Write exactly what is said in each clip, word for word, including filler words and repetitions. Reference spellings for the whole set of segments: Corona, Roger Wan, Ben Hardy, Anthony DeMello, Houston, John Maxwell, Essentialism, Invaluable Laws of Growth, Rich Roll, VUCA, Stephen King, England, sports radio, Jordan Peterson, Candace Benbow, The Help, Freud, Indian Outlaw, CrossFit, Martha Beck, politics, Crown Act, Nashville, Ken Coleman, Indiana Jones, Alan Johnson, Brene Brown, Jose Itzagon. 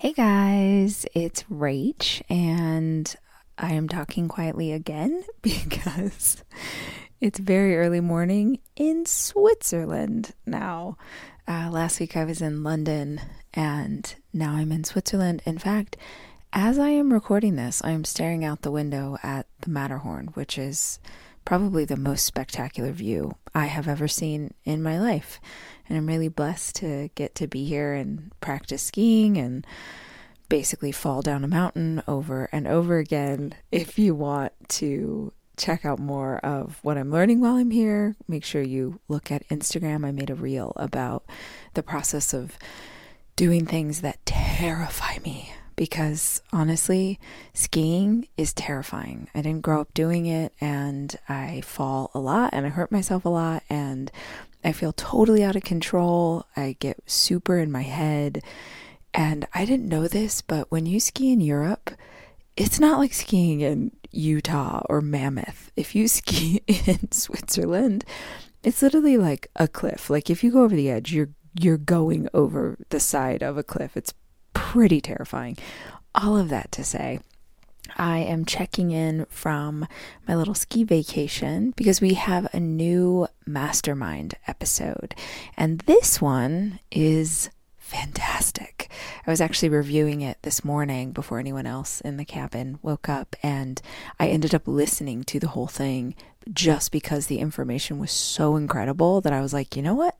Hey guys, it's Rach, and I am talking quietly again because it's very early morning in Switzerland now. Uh, last week I was in London, and now I'm in Switzerland. In fact, as I am recording this, I am staring out the window at the Matterhorn, which is probably the most spectacular view I have ever seen in my life. And I'm really blessed to get to be here and practice skiing and basically fall down a mountain over and over again. If you want to check out more of what I'm learning while I'm here, make sure you look at Instagram. I made a reel about the process of doing things that terrify me. Because honestly, skiing is terrifying. I didn't grow up doing it, and I fall a lot, and I hurt myself a lot, and I feel totally out of control. I get super in my head, and I didn't know this, but when you ski in Europe, it's not like skiing in Utah or Mammoth. If you ski in Switzerland, it's literally like a cliff. Like if you go over the edge, you're you're going over the side of a cliff. It's pretty terrifying. All of that to say, I am checking in from my little ski vacation because we have a new Mastermind episode. And this one is fantastic. I was actually reviewing it this morning before anyone else in the cabin woke up, and I ended up listening to the whole thing just because the information was so incredible that I was like, you know what?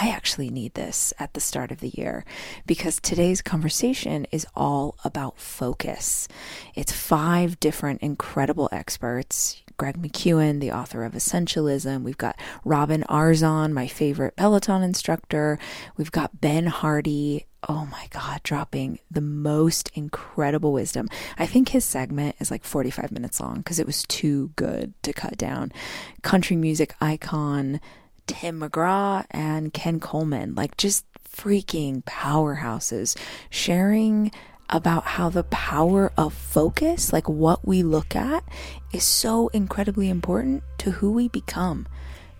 I actually need this at the start of the year, because today's conversation is all about focus. It's five different incredible experts. Greg McEwen, the author of Essentialism. We've got Robin Arzon, my favorite Peloton instructor. We've got Ben Hardy. Oh my God, dropping the most incredible wisdom. I think his segment is like forty-five minutes long because it was too good to cut down. Country music icon Tim McGraw and Ken Coleman, like just freaking powerhouses, sharing about how the power of focus, like what we look at, is so incredibly important to who we become.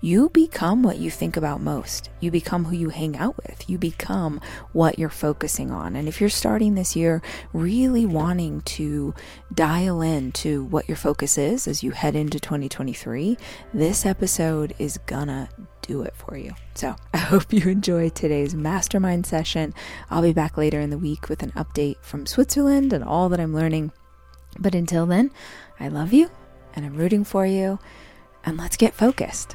You become what you think about most. You become who you hang out with. You become what you're focusing on. And if you're starting this year really wanting to dial in to what your focus is as you head into twenty twenty-three, this episode is gonna do it for you. So I hope you enjoy today's Mastermind session. I'll be back later in the week with an update from Switzerland and all that I'm learning. But until then, I love you and I'm rooting for you, and let's get focused.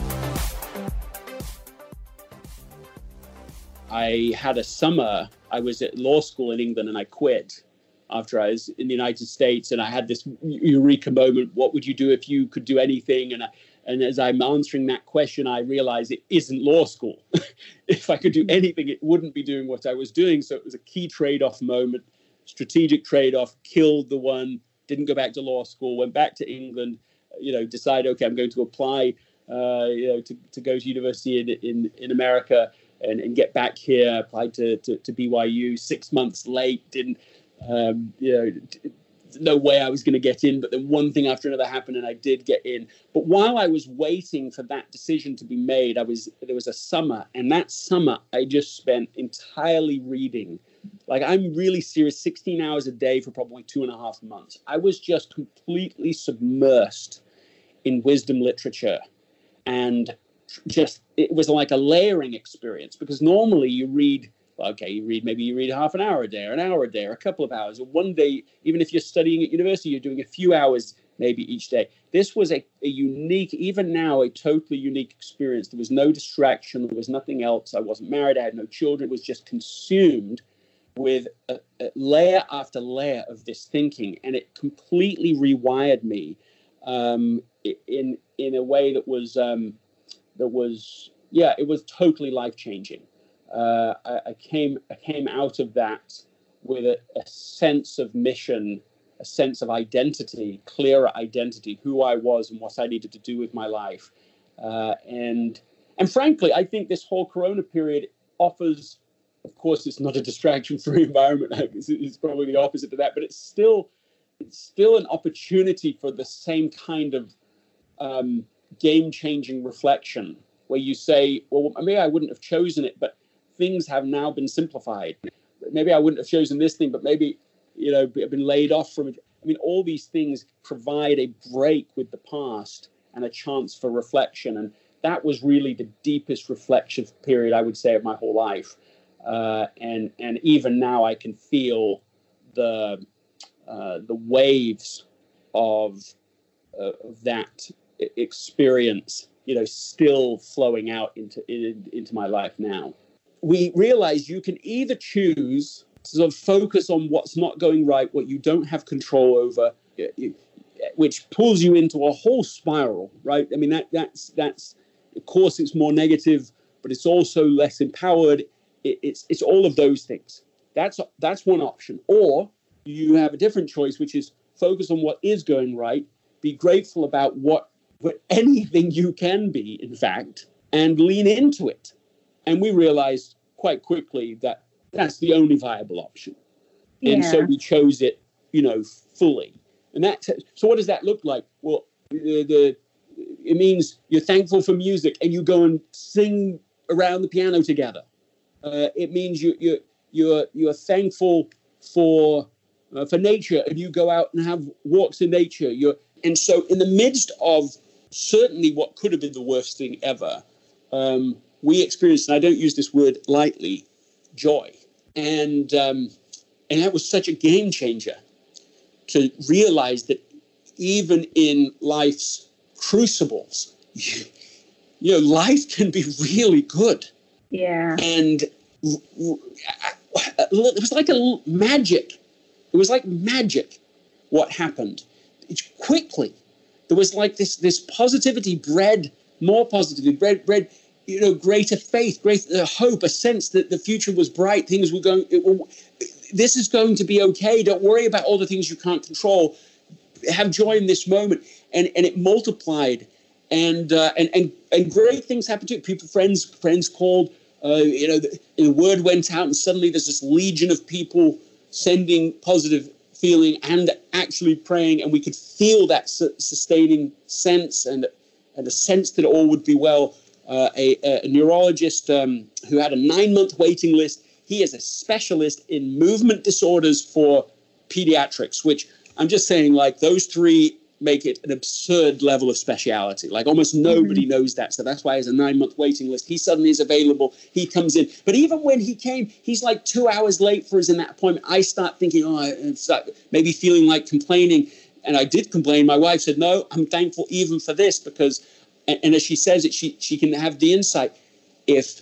I had a summer, I was at law school in England, and I quit after I was in the United States, and I had this eureka moment, what would you do if you could do anything? And I, and as I'm answering that question, I realized it isn't law school. If I could do anything, it wouldn't be doing what I was doing. So it was a key trade-off moment, strategic trade-off, killed the one, didn't go back to law school, went back to England, you know, decided, okay, I'm going to apply uh, you know, to, to go to university in, in, in America. And, and get back here, applied to, to, to B Y U, six months late, didn't, um, you know, d- no way I was going to get in. But then one thing after another happened, and I did get in. But while I was waiting for that decision to be made, I was there was a summer. And that summer, I just spent entirely reading. Like, I'm really serious, sixteen hours a day for probably two and a half months. I was just completely submersed in wisdom literature. And just it was like a layering experience, because normally you read, okay, you read, maybe you read half an hour a day or an hour a day or a couple of hours or one day, even if you're studying at university, you're doing a few hours maybe each day. This was a, a unique, even now, a totally unique experience. There was no distraction. There was nothing else. I wasn't married. I had no children. It was just consumed with a, a layer after layer of this thinking. And it completely rewired me um, in in a way that was, um, that was yeah, it was totally life-changing. Uh, I, I came I came out of that with a, a sense of mission, a sense of identity, clearer identity, who I was and what I needed to do with my life. Uh, and and frankly, I think this whole Corona period offers, of course, it's not a distraction-free environment. It's, it's probably the opposite to that, but it's still it's still an opportunity for the same kind of um, game-changing reflection where you say, well, maybe I wouldn't have chosen it, but things have now been simplified. Maybe I wouldn't have chosen this thing, but maybe, you know, I've been laid off from it. I mean, all these things provide a break with the past and a chance for reflection. And that was really the deepest reflective period, I would say, of my whole life. Uh, and and even now I can feel the uh, the waves of, uh, of that experience, you know, still flowing out into in, into my life now. We realize you can either choose to sort of focus on what's not going right, what you don't have control over, which pulls you into a whole spiral, right? I mean, that that's, that's of course, it's more negative, but it's also less empowered. It, it's it's all of those things. That's that's one option. Or you have a different choice, which is focus on what is going right, be grateful about what, what anything you can be, in fact, and lean into it. And we realized quite quickly that that's the only viable option. Yeah. And so we chose it, you know, fully. And that, so what does that look like? Well, the, the it means you're thankful for music and you go and sing around the piano together. Uh, it means you, you, you're, you're thankful for, uh, for nature and you go out and have walks in nature. You're, and so in the midst of certainly what could have been the worst thing ever, um, we experienced, and I don't use this word lightly, joy. And um, and that was such a game changer to realize that even in life's crucibles, you, you know, life can be really good. Yeah. And it was like a magic. It was like magic what happened. It, quickly, there was like this, this positivity bred, more positivity bred, bred, you know, greater faith, greater hope, a sense that the future was bright, things were going, it, this is going to be okay, don't worry about all the things you can't control, have joy in this moment, and and it multiplied, and uh, and, and and great things happened to it. People, friends, friends called, uh, you know, the, the word went out, and suddenly there's this legion of people sending positive feeling and actually praying, and we could feel that su- sustaining sense, and and a sense that all would be well. Uh, a, a neurologist um, who had a nine-month waiting list. He is a specialist in movement disorders for pediatrics, which I'm just saying, like, those three make it an absurd level of speciality. Like, almost nobody mm-hmm. knows that. So that's why he has a nine-month waiting list. He suddenly is available. He comes in. But even when he came, he's like two hours late for us in that appointment. I start thinking, oh, I start maybe feeling like complaining. And I did complain. My wife said, no, I'm thankful even for this because... And as she says it, she, she can have the insight. If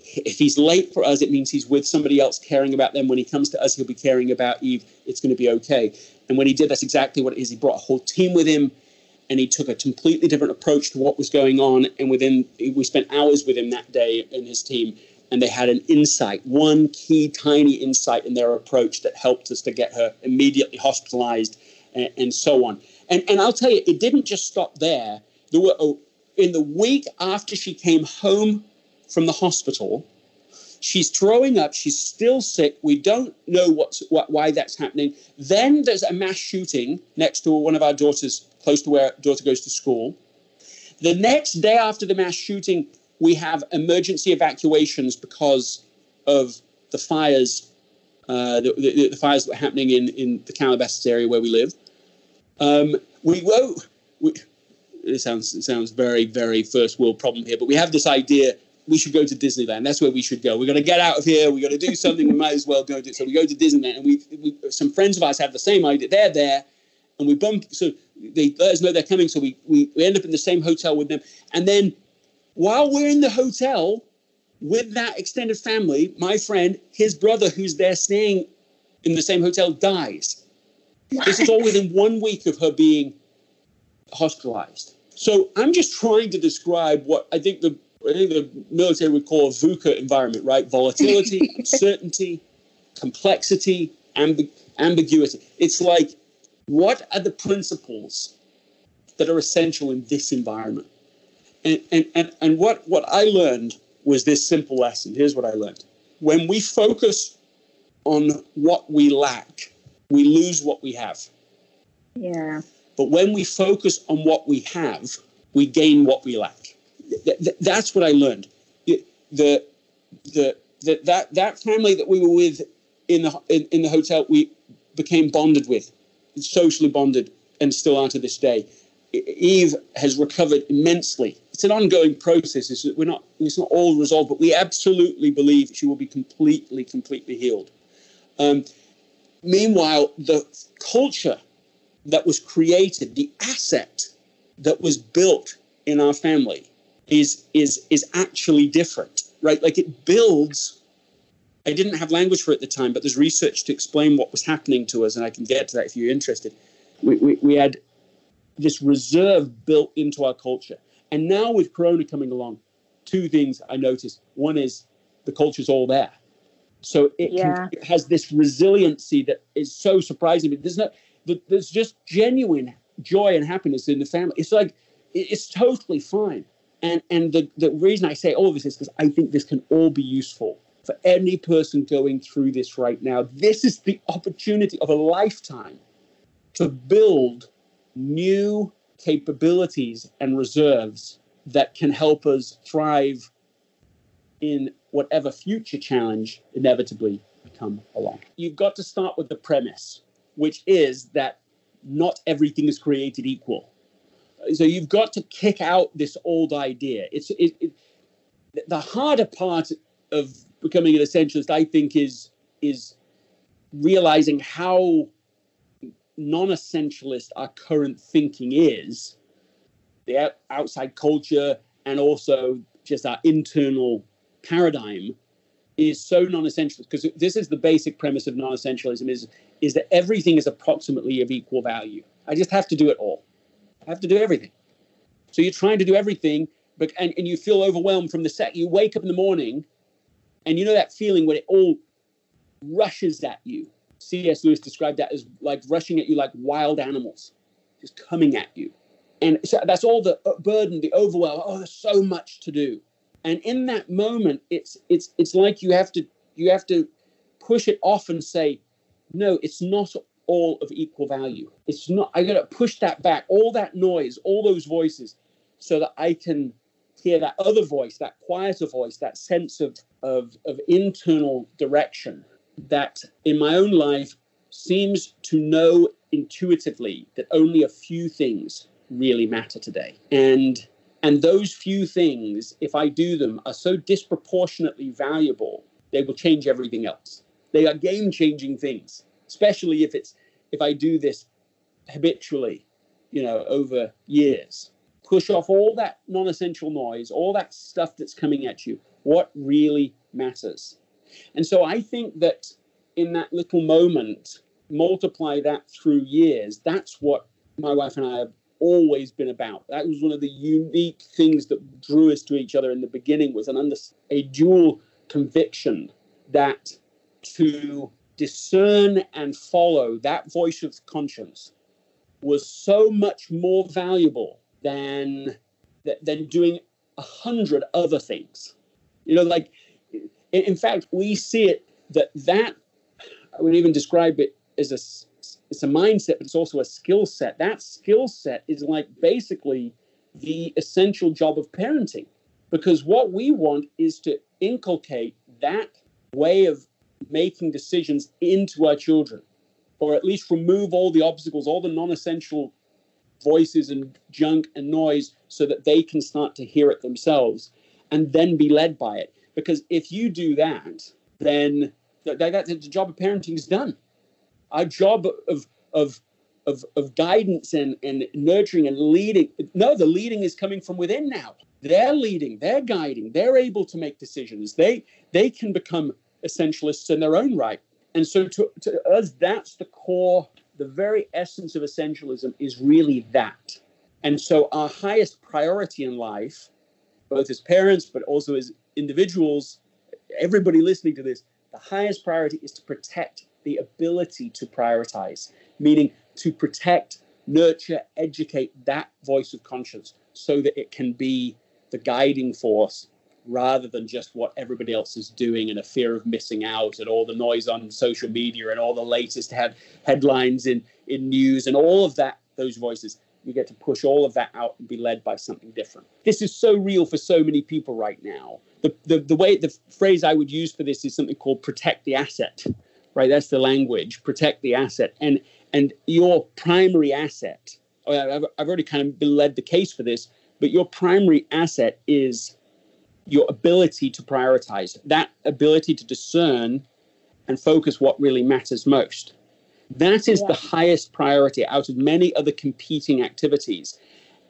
if he's late for us, it means he's with somebody else caring about them. When he comes to us, he'll be caring about Eve. It's going to be okay. And when he did, that's exactly what it is. He brought a whole team with him, and he took a completely different approach to what was going on. And within, we spent hours with him that day and his team, and they had an insight, one key tiny insight in their approach that helped us to get her immediately hospitalized and, and so on. And and I'll tell you, it didn't just stop there. There were, oh, in the week after she came home from the hospital, she's throwing up. She's still sick. We don't know what's, what, why that's happening. Then there's a mass shooting next to one of our daughters, close to where our daughter goes to school. The next day after the mass shooting, we have emergency evacuations because of the fires, uh, the, the, the fires that were happening in, in the Calabasas area where we live. Um, we were... We, It sounds it sounds very, very first world problem here, but we have this idea we should go to Disneyland. That's where we should go. We're going to get out of here. We're going to do something. We might as well go do it. So we go to Disneyland, and we, we some friends of ours have the same idea. They're there, and we bump. So They let us know they're coming, so we, we, we end up in the same hotel with them. And then while we're in the hotel with that extended family, my friend, his brother who's there staying in the same hotel, dies. This is all within one week of her being hospitalized. So I'm just trying to describe what I think the I think the military would call a VUCA environment, right? Volatility, uncertainty, complexity, amb- ambiguity. It's like, what are the principles that are essential in this environment? And and and, and what, what I learned was this simple lesson. Here's what I learned. When we focus on what we lack, we lose what we have. Yeah. But when we focus on what we have, we gain what we lack. Th- th- that's what I learned. The, the, the, that, that family that we were with in the, in, in the hotel, we became bonded with, socially bonded, and still are to this day. Eve has recovered immensely. It's an ongoing process. It's, we're not, it's not all resolved, but we absolutely believe she will be completely, completely healed. Um, meanwhile, the culture that was created, the asset that was built in our family is is is actually different, right? Like it builds, I didn't have language for it at the time, but there's research to explain what was happening to us, and I can get to that if you're interested. We, we, we had this reserve built into our culture. And now with Corona coming along, two things I noticed. One is the culture's all there. So it, yeah. can, it has this resiliency that is so surprising. But there's no... There's just genuine joy and happiness in the family. It's like, it's totally fine. And and the, the reason I say all of this is because I think this can all be useful for any person going through this right now. This is the opportunity of a lifetime to build new capabilities and reserves that can help us thrive in whatever future challenge inevitably come along. You've got to start with the premise, which is that not everything is created equal. So you've got to kick out this old idea. It's it, it, the harder part of becoming an essentialist, I think, is is realizing how non-essentialist our current thinking is, the outside culture, and also just our internal paradigm is so non-essentialist, because this is the basic premise of non-essentialism is, is that everything is approximately of equal value. I just have to do it all. I have to do everything. So you're trying to do everything, but and, and you feel overwhelmed from the set. You wake up in the morning, and you know that feeling when it all rushes at you. C S Lewis described that as like rushing at you like wild animals, just coming at you. And so that's all the burden, the overwhelm. Oh, there's so much to do. And in that moment, it's it's it's like you have to you have to push it off and say, no, it's not all of equal value. It's not. I got to push that back, all that noise, all those voices, so that I can hear that other voice, that quieter voice, that sense of of, of internal direction that in my own life seems to know intuitively that only a few things really matter today. And And those few things, if I do them, are so disproportionately valuable, they will change everything else. They are game-changing things, especially if it's if I do this habitually, you know, over years. Push off all that non-essential noise, all that stuff that's coming at you. What really matters? And so I think that in that little moment, multiply that through years. That's what my wife and I have always been about. That was one of the unique things that drew us to each other in the beginning, was an under, a dual conviction that to discern and follow that voice of conscience was so much more valuable than than doing a hundred other things. You know, like in fact, we see it that that I would even describe it as a It's a mindset, but it's also a skill set. That skill set is like basically the essential job of parenting, because what we want is to inculcate that way of making decisions into our children, or at least remove all the obstacles, all the non-essential voices and junk and noise, so that they can start to hear it themselves and then be led by it. Because if you do that, then that, that, the job of parenting is done. Our job of of of of guidance and, and nurturing and leading. No, the leading is coming from within now. They're leading, they're guiding, they're able to make decisions. They they can become essentialists in their own right. And so to, to us, that's the core, the very essence of essentialism is really that. And so our highest priority in life, both as parents, but also as individuals, everybody listening to this, the highest priority is to protect the ability to prioritize, meaning to protect, nurture, educate that voice of conscience so that it can be the guiding force rather than just what everybody else is doing and a fear of missing out and all the noise on social media and all the latest head headlines in, in news and all of that, those voices. You get to push all of that out and be led by something different. This is so real for so many people right now. The, the, the way, the phrase I would use for this is something called protect the asset, right? That's the language, protect the asset. And and your primary asset, I've, I've already kind of been led the case for this, but your primary asset is your ability to prioritize, that ability to discern and focus what really matters most. That is yeah. the highest priority out of many other competing activities.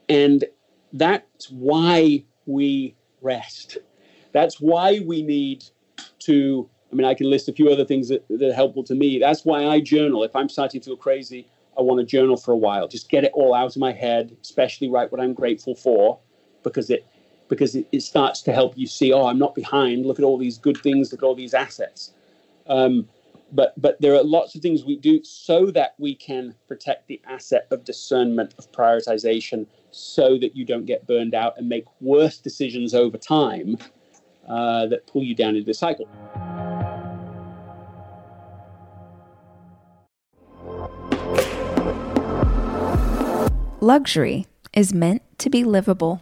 And that's why we rest. That's why we need to, I mean, I can list a few other things that, that are helpful to me. That's why I journal. If I'm starting to feel crazy, I want to journal for a while. Just get it all out of my head, especially write what I'm grateful for, because it because it, it starts to help you see, oh, I'm not behind. Look at all these good things. Look at all these assets. Um But but there are lots of things we do so that we can protect the asset of discernment, of prioritization, so that you don't get burned out and make worse decisions over time uh, that pull you down into the cycle. Luxury is meant to be livable.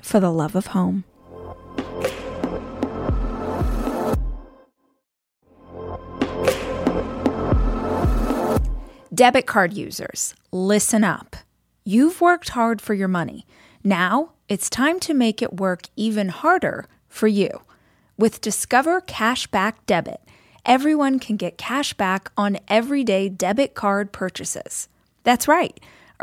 for the love of home. Debit card users, listen up. You've worked hard for your money. Now it's time to make it work even harder for you. With Discover Cashback Debit, everyone can get cash back on everyday debit card purchases. That's right.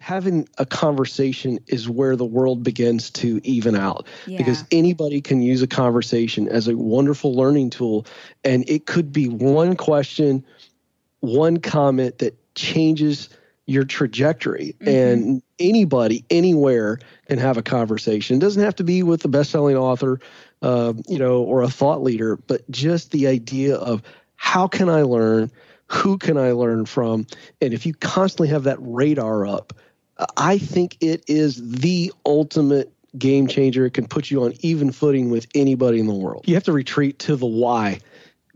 Having a conversation is where the world begins to even out, yeah. because anybody can use a conversation as a wonderful learning tool. And it could be one question, one comment that changes your trajectory. Mm-hmm. And anybody, anywhere can have a conversation. It doesn't have to be with the best-selling author, uh, you know, or a thought leader, but just the idea of how can I learn? Who can I learn from? And if you constantly have that radar up, I think it is the ultimate game changer. It can put you on even footing with anybody in the world. You have to retreat to the why,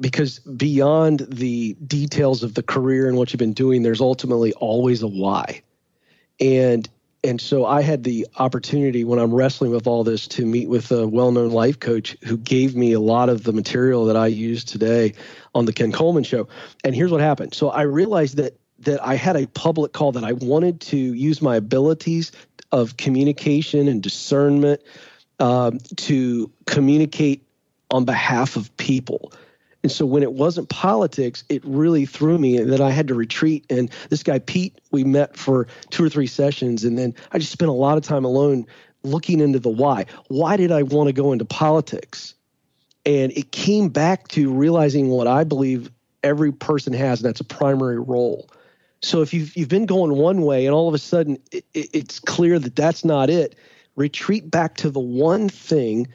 because beyond the details of the career and what you've been doing, there's ultimately always a why. And and so I had the opportunity when I'm wrestling with all this to meet with a well-known life coach who gave me a lot of the material that I use today on the Ken Coleman Show. And here's what happened. So I realized that that I had a public call that I wanted to use my abilities of communication and discernment um, to communicate on behalf of people. And so when it wasn't politics, it really threw me, and then I had to retreat. And this guy, Pete, we met for two or three sessions, and then I just spent a lot of time alone looking into the why. Why did I want to go into politics? And it came back to realizing what I believe every person has, and that's a primary role. So if you've, you've been going one way and all of a sudden it, it, it's clear that that's not it, retreat back to the one thing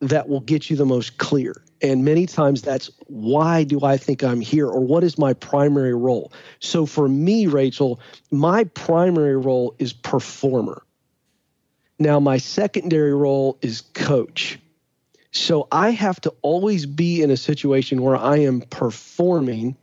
that will get you the most clear. And many times that's, why do I think I'm here, or what is my primary role? So for me, Rachel, my primary role is performer. Now my secondary role is coach. So I have to always be in a situation where I am performing,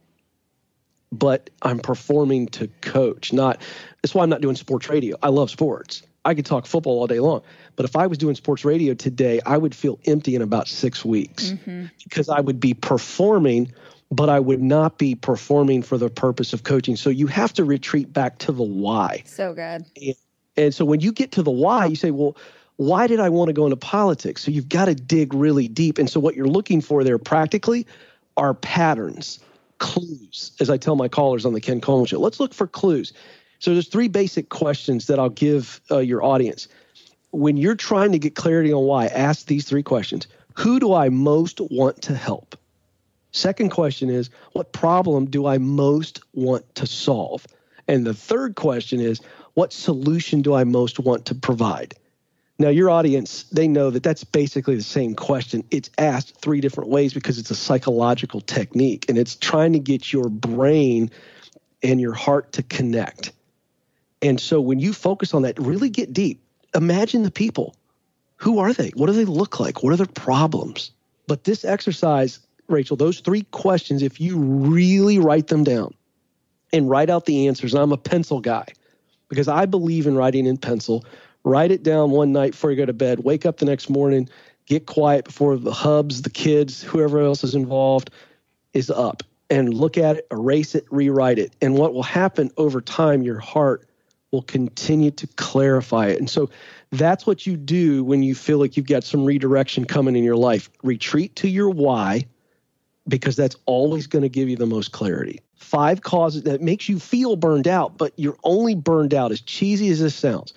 but I'm performing to coach. Not, that's why I'm not doing sports radio. I love sports. I could talk football all day long, but if I was doing sports radio today, I would feel empty in about six weeks mm-hmm. because I would be performing, but I would not be performing for the purpose of coaching. So you have to retreat back to the why. So good. And, and so when you get to the why, you say, well, why did I want to go into politics? So you've got to dig really deep. And so what you're looking for there practically are patterns, clues. As I tell my callers on the Ken Coleman Show, let's look for clues. So there's three basic questions that I'll give uh, your audience. When you're trying to get clarity on why, ask these three questions. Who do I most want to help? Second question is, what problem do I most want to solve? And the third question is, what solution do I most want to provide? Now, your audience, they know that that's basically the same question. It's asked three different ways because it's a psychological technique, and it's trying to get your brain and your heart to connect. And so when you focus on that, really get deep. Imagine the people. Who are they? What do they look like? What are their problems? But this exercise, Rachel, those three questions, if you really write them down and write out the answers, and I'm a pencil guy because I believe in writing in pencil. Write it down one night before you go to bed. Wake up the next morning. Get quiet before the hubs, the kids, whoever else is involved is up. And look at it, erase it, rewrite it. And what will happen over time, your heart will continue to clarify it. And so that's what you do when you feel like you've got some redirection coming in your life. Retreat to your why, because that's always going to give you the most clarity. Five causes that makes you feel burned out, but you're only burned out, as cheesy as this sounds.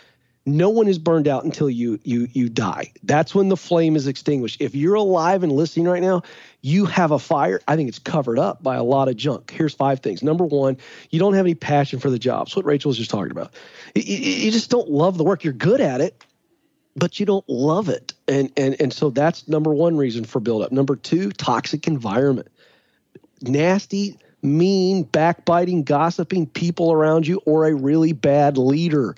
No one is burned out until you you you die. That's when the flame is extinguished. If you're alive and listening right now, you have a fire. I think it's covered up by a lot of junk. Here's five things. Number one, you don't have any passion for the job. That's what Rachel was just talking about. You, you just don't love the work. You're good at it, but you don't love it. And, and, and so that's number one reason for buildup. Number two, toxic environment. Nasty, mean, backbiting, gossiping people around you, or a really bad leader.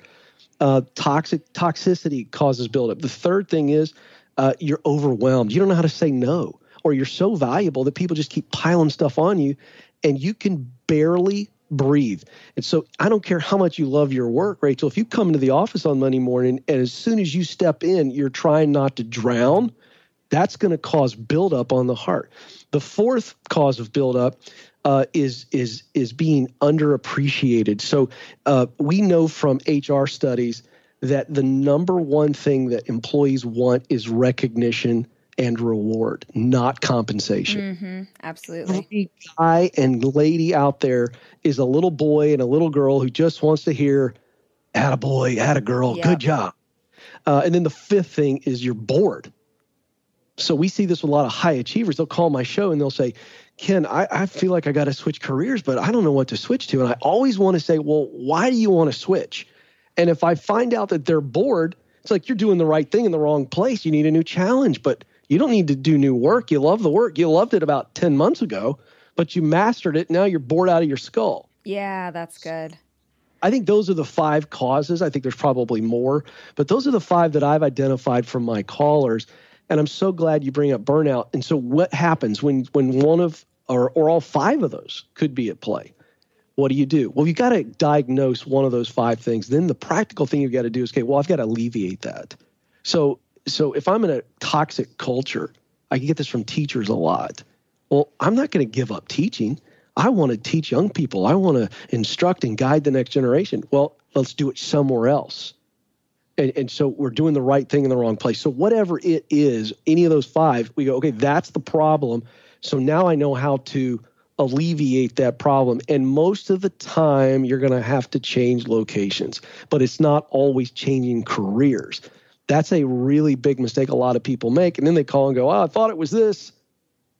Uh, toxic toxicity causes buildup. The third thing is uh, you're overwhelmed. You don't know how to say no, or you're so valuable that people just keep piling stuff on you and you can barely breathe. And so I don't care how much you love your work, Rachel, if you come into the office on Monday morning and as soon as you step in, you're trying not to drown, that's going to cause buildup on the heart. The fourth cause of buildup Uh, is is is being underappreciated. So uh, we know from H R studies that the number one thing that employees want is recognition and reward, not compensation. Mm-hmm. Absolutely. Every guy and lady out there is a little boy and a little girl who just wants to hear, atta boy, atta girl, yep. Good job. Uh, and then the fifth thing is you're bored. So we see this with a lot of high achievers. They'll call my show and they'll say, Ken, I, I feel like I got to switch careers, but I don't know what to switch to. And I always want to say, well, why do you want to switch? And if I find out that they're bored, it's like you're doing the right thing in the wrong place. You need a new challenge, but you don't need to do new work. You love the work. You loved it about ten months ago, but you mastered it. Now you're bored out of your skull. Yeah, that's good. I think those are the five causes. I think there's probably more, but those are the five that I've identified from my callers. And I'm so glad you bring up burnout. And so what happens when when one of or, or all five of those could be at play? What do you do? Well, you got to diagnose one of those five things. Then the practical thing you got to do is, okay, well, I've got to alleviate that. So so if I'm in a toxic culture, I can get this from teachers a lot. Well, I'm not going to give up teaching. I want to teach young people. I want to instruct and guide the next generation. Well, let's do it somewhere else. And, and so we're doing the right thing in the wrong place. So whatever it is, any of those five, we go, okay, that's the problem. So now I know how to alleviate that problem. And most of the time you're going to have to change locations, but it's not always changing careers. That's a really big mistake a lot of people make. And then they call and go, oh, I thought it was this.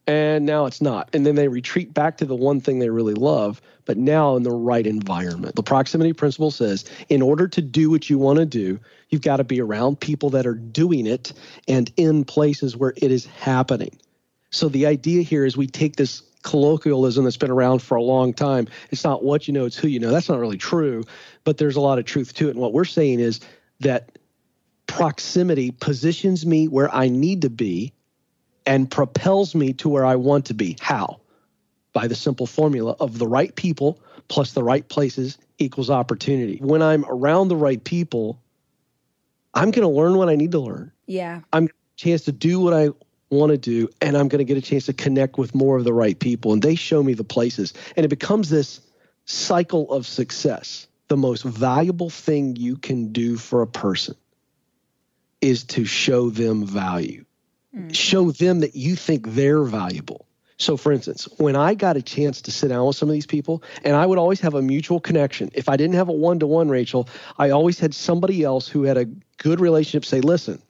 and now it's not. And then they retreat back to the one thing they really love, but now in the right environment. The proximity principle says, in order to do what you want to do, you've got to be around people that are doing it and in places where it is happening. So the idea here is we take this colloquialism that's been around for a long time. It's not what you know, it's who you know. That's not really true, but there's a lot of truth to it. And what we're saying is that proximity positions me where I need to be and propels me to where I want to be. How? By the simple formula of the right people plus the right places equals opportunity. When I'm around the right people, I'm going to learn what I need to learn. Yeah. I'm going to get a chance to do what I want to do, and I'm going to get a chance to connect with more of the right people, and they show me the places. And it becomes this cycle of success. The most valuable thing you can do for a person is to show them value. Mm. Show them that you think they're valuable. So, for instance, when I got a chance to sit down with some of these people, and I would always have a mutual connection. If I didn't have a one-to-one, Rachel, I always had somebody else who had a good relationship say, listen,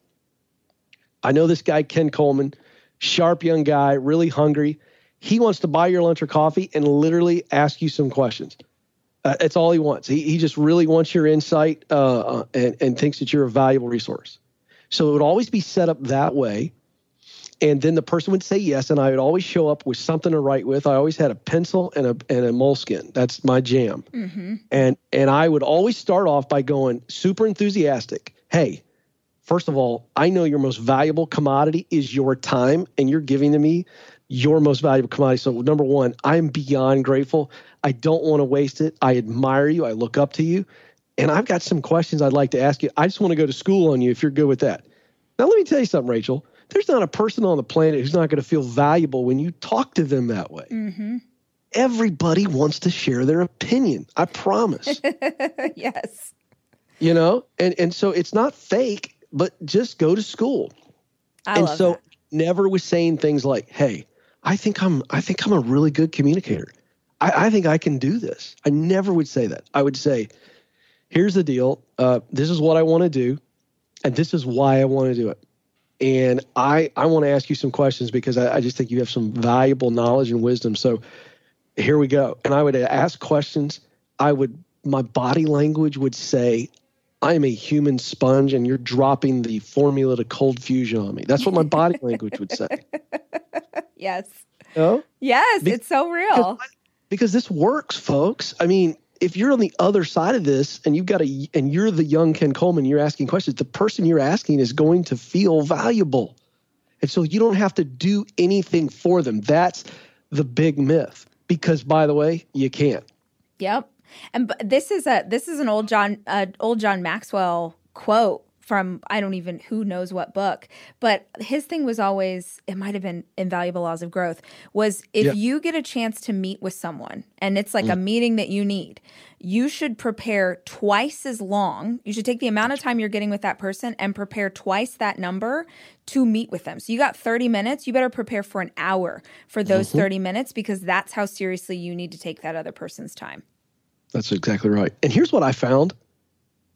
I know this guy, Ken Coleman, sharp young guy, really hungry. He wants to buy your lunch or coffee and literally ask you some questions. Uh, that's all he wants. He he just really wants your insight uh, and, and thinks that you're a valuable resource. So it would always be set up that way. And then the person would say yes, and I would always show up with something to write with. I always had a pencil and a and a moleskin. That's my jam. Mm-hmm. And and I would always start off by going super enthusiastic. Hey, first of all, I know your most valuable commodity is your time, and you're giving to me your most valuable commodity. So number one, I'm beyond grateful. I don't want to waste it. I admire you. I look up to you. And I've got some questions I'd like to ask you. I just want to go to school on you if you're good with that. Now, let me tell you something, Rachel. There's not a person on the planet who's not going to feel valuable when you talk to them that way. Mm-hmm. Everybody wants to share their opinion. I promise. Yes. You know, and, and so it's not fake. But just go to school. I and love so that. Never was saying things like, hey, I think I'm I think I'm a really good communicator. I, I think I can do this. I never would say that. I would say, here's the deal. Uh, this is what I want to do. And this is why I want to do it. And I, I want to ask you some questions because I, I just think you have some valuable knowledge and wisdom. So here we go. And I would ask questions. I would my body language would say, I'm a human sponge and you're dropping the formula to cold fusion on me. That's what my body language would say. Yes. You know? Yes, Be- it's so real. Because, because this works, folks. I mean, if you're on the other side of this and you've got a and you're the young Ken Coleman, you're asking questions, the person you're asking is going to feel valuable. And so you don't have to do anything for them. That's the big myth. Because by the way, you can't. Yep. And this is a this is an old John uh, old John Maxwell quote from I don't even who knows what book, but his thing was always, it might have been Invaluable Laws of Growth, was if yeah. you get a chance to meet with someone and it's like mm. a meeting that you need, you should prepare twice as long. You should take the amount of time you're getting with that person and prepare twice that number to meet with them. So you got thirty minutes, you better prepare for an hour for those mm-hmm. thirty minutes because that's how seriously you need to take that other person's time. That's exactly right. And here's what I found.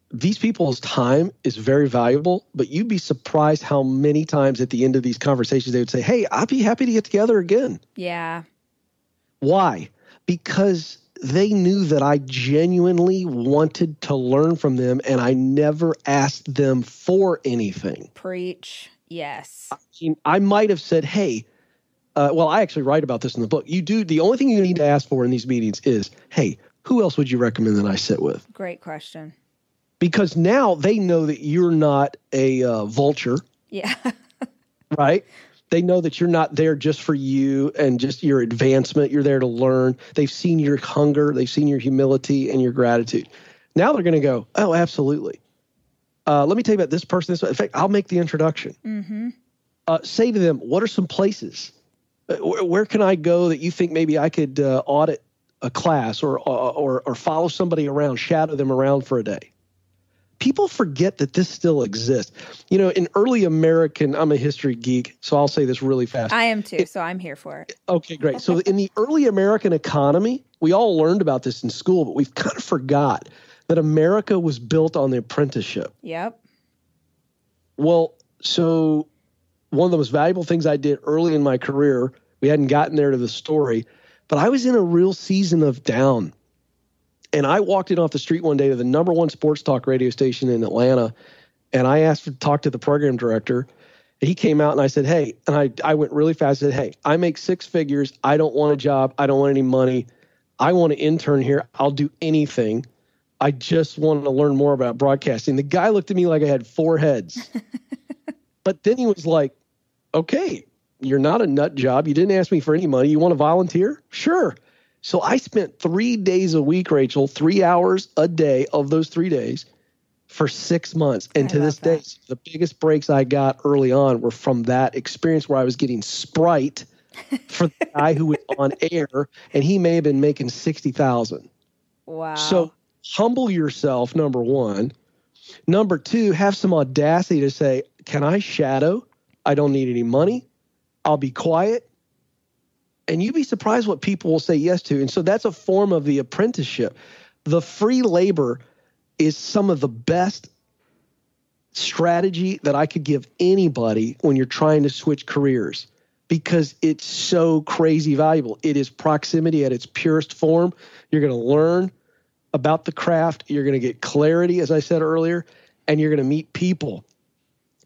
These people's time is very valuable, but you'd be surprised how many times at the end of these conversations they would say, hey, I'd be happy to get together again. Yeah. Why? Because they knew that I genuinely wanted to learn from them and I never asked them for anything. Preach. Yes. I, I might have said, hey, uh, well, I actually write about this in the book. You do. The only thing you need to ask for in these meetings is, hey, who else would you recommend that I sit with? Great question. Because now they know that you're not a uh, vulture. Yeah. Right? They know that you're not there just for you and just your advancement. You're there to learn. They've seen your hunger. They've seen your humility and your gratitude. Now they're going to go, oh, absolutely. Uh, let me tell you about this person. This way. In fact, I'll make the introduction. Mm-hmm. Uh, say to them, what are some places? Where, where can I go that you think maybe I could uh, audit a class or, or, or follow somebody around, shadow them around for a day. People forget that this still exists. You know, in early American, I'm a history geek, so I'll say this really fast. I am too, it, so I'm here for it. Okay, great. So in the early American economy, we all learned about this in school, but we've kind of forgot that America was built on the apprenticeship. Yep. Well, so one of the most valuable things I did early in my career We hadn't gotten there to the story, but I was in a real season of down. And I walked in off the street one day to the number one sports talk radio station in Atlanta. And I asked to talk to the program director. He came out and I said, hey, and I, I went really fast. I said, hey, I make six figures. I don't want a job. I don't want any money. I want to intern here. I'll do anything. I just wanted to learn more about broadcasting. The guy looked at me like I had four heads. But then he was like, okay, you're not a nut job. You didn't ask me for any money. You want to volunteer? Sure. So I spent three days a week, Rachel, three hours a day of those three days for six months. And I to this that. day, the biggest breaks I got early on were from that experience where I was getting Sprite for the guy who was on air, and he may have been making sixty thousand dollars. Wow. So humble yourself, number one. Number two, have some audacity to say, can I shadow? I don't need any money. I'll be quiet. And you'd be surprised what people will say yes to. And so that's a form of the apprenticeship. The free labor is some of the best strategy that I could give anybody when you're trying to switch careers, because it's so crazy valuable. It is proximity at its purest form. You're going to learn about the craft. You're going to get clarity, as I said earlier, and you're going to meet people.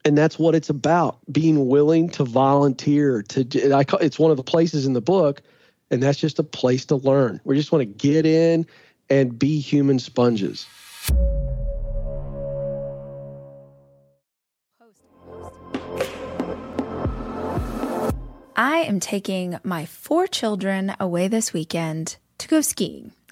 And that's what it's about, being willing to volunteer. To I call, it's one of the places in the book, and that's just a place to learn. We just want to get in and be human sponges. I am taking my four children away this weekend to go skiing.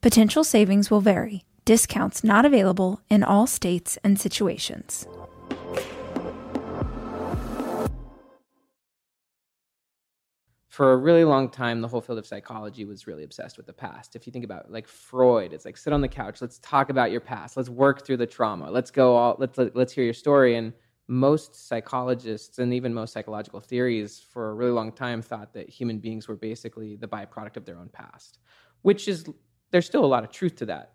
Potential savings will vary. Discounts not available in all states and situations. For a really long time, the whole field of psychology was really obsessed with the past. If you think about it, like Freud, it's like sit on the couch, let's talk about your past, let's work through the trauma, let's go all, let's let's hear your story. And most psychologists and even most psychological theories for a really long time thought that human beings were basically the byproduct of their own past, which is there's still a lot of truth to that.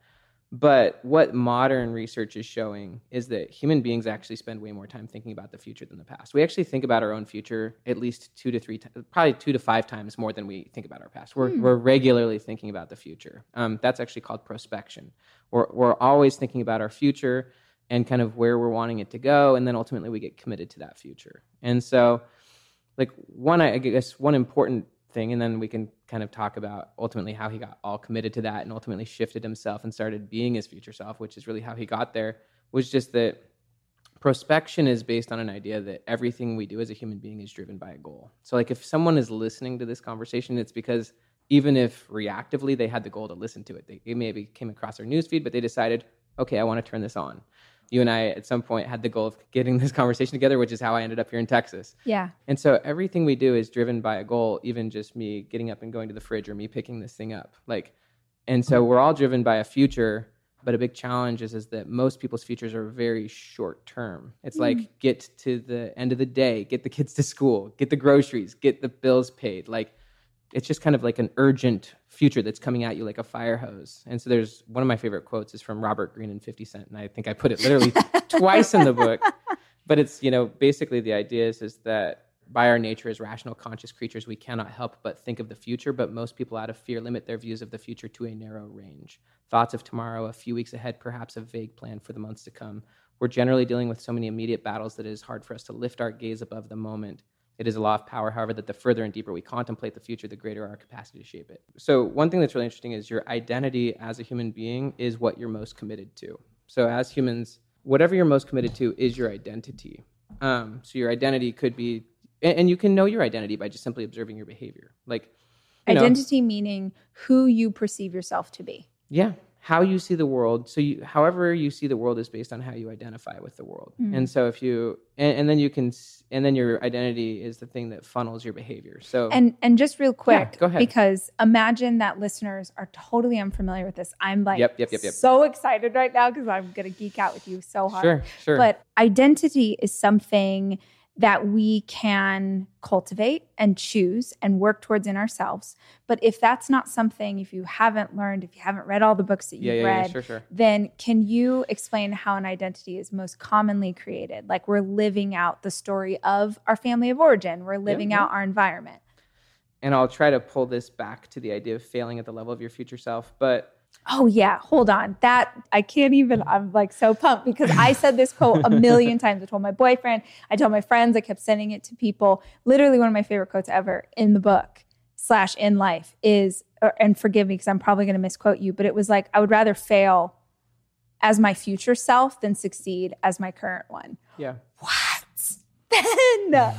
But what modern research is showing is that human beings actually spend way more time thinking about the future than the past. We actually think about our own future at least two to three, probably two to five times more than we think about our past. We're mm. we're regularly thinking about the future. Um, that's actually called prospection. We're we're always thinking about our future and kind of where we're wanting it to go, and then ultimately we get committed to that future. And so, like one, I guess one important thing, and then we can kind of talk about ultimately how he got all committed to that and ultimately shifted himself and started being his future self, which is really how he got there, was just that prospection is based on an idea that everything we do as a human being is driven by a goal. So like if someone is listening to this conversation, it's because even if reactively they had the goal to listen to it, they maybe came across their newsfeed, but they decided, okay, I want to turn this on. You and I, at some point, had the goal of getting this conversation together, which is how I ended up here in Texas. Yeah. And so everything we do is driven by a goal, even just me getting up and going to the fridge or me picking this thing up. Like, and so we're all driven by a future, but a big challenge is, is that most people's futures are very short term. It's mm. like, get to the end of the day, get the kids to school, get the groceries, get the bills paid. Like, it's just kind of like an urgent future that's coming at you like a fire hose. And so there's one of my favorite quotes is from Robert Greene and fifty cent. And I think I put it literally twice in the book, but it's, you know, basically the idea is, is that by our nature as rational, conscious creatures, we cannot help but think of the future, but most people out of fear limit their views of the future to a narrow range. Thoughts of tomorrow, a few weeks ahead, perhaps a vague plan for the months to come. We're generally dealing with so many immediate battles that it is hard for us to lift our gaze above the moment. It is a law of power, however, that the further and deeper we contemplate the future, the greater our capacity to shape it. So one thing that's really interesting is your identity as a human being is what you're most committed to. So as humans, whatever you're most committed to is your identity. Um, so your identity could be, and, and you can know your identity by just simply observing your behavior. Like you Identity know, meaning who you perceive yourself to be. Yeah. How you see the world. So you, however you see the world is based on how you identify with the world. Mm. And so if you, and, and then you can, and then your identity is the thing that funnels your behavior. So And and just real quick, yeah, go ahead. Because imagine that listeners are totally unfamiliar with this. I'm like yep, yep, yep, yep. so excited right now because I'm going to geek out with you so hard. Sure, sure. But identity is something that we can cultivate and choose and work towards in ourselves. But if that's not something, if you haven't learned, if you haven't read all the books that you've yeah, yeah, read, yeah, sure, sure. then can you explain how an identity is most commonly created? Like we're living out the story of our family of origin. We're living yeah, out yeah. our environment. And I'll try to pull this back to the idea of failing at the level of your future self, but... Oh, yeah. Hold on. That I can't even. I'm like so pumped because I said this quote a million times. I told my boyfriend. I told my friends. I kept sending it to people. Literally one of my favorite quotes ever in the book slash in life is, or, and forgive me because I'm probably going to misquote you, but it was like, I would rather fail as my future self than succeed as my current one. Yeah. What? Then that...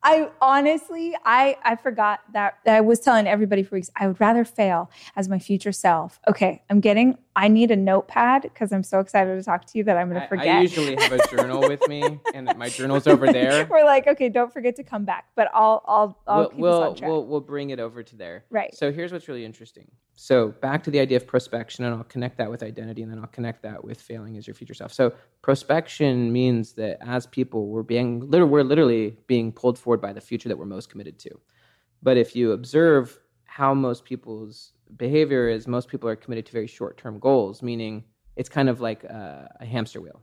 I honestly, I, I forgot that, that I was telling everybody for weeks, I would rather fail as my future self. Okay, I'm getting, I need a notepad because I'm so excited to talk to you that I'm going to forget. I usually have a journal with me and my journal's over there. We're like, okay, don't forget to come back, but I'll, I'll, I'll we'll, keep we'll, us on track. We'll, we'll bring it over to there. Right. So here's what's really interesting. So back to the idea of prospection, and I'll connect that with identity, and then I'll connect that with failing as your future self. So prospection means that as people, we're being, we're literally being pulled forward by the future that we're most committed to. But if you observe how most people's behavior is, most people are committed to very short-term goals, meaning it's kind of like a, a hamster wheel.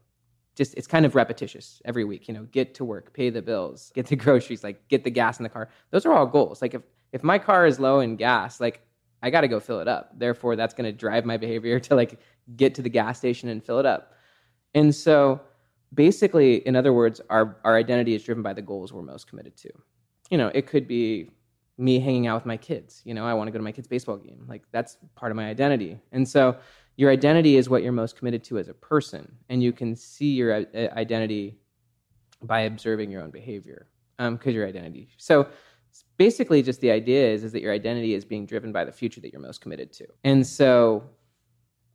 Just it's kind of repetitious every week, you know, get to work, pay the bills, get the groceries, like get the gas in the car. Those are all goals. Like if, if my car is low in gas, like I got to go fill it up. Therefore, that's going to drive my behavior to like get to the gas station and fill it up. And so basically, in other words, our, our identity is driven by the goals we're most committed to. You know, it could be me hanging out with my kids. You know, I want to go to my kids' baseball game. Like, that's part of my identity. And so your identity is what you're most committed to as a person. And you can see your identity by observing your own behavior, um, because your identity. So basically just the idea is, is that your identity is being driven by the future that you're most committed to. And so...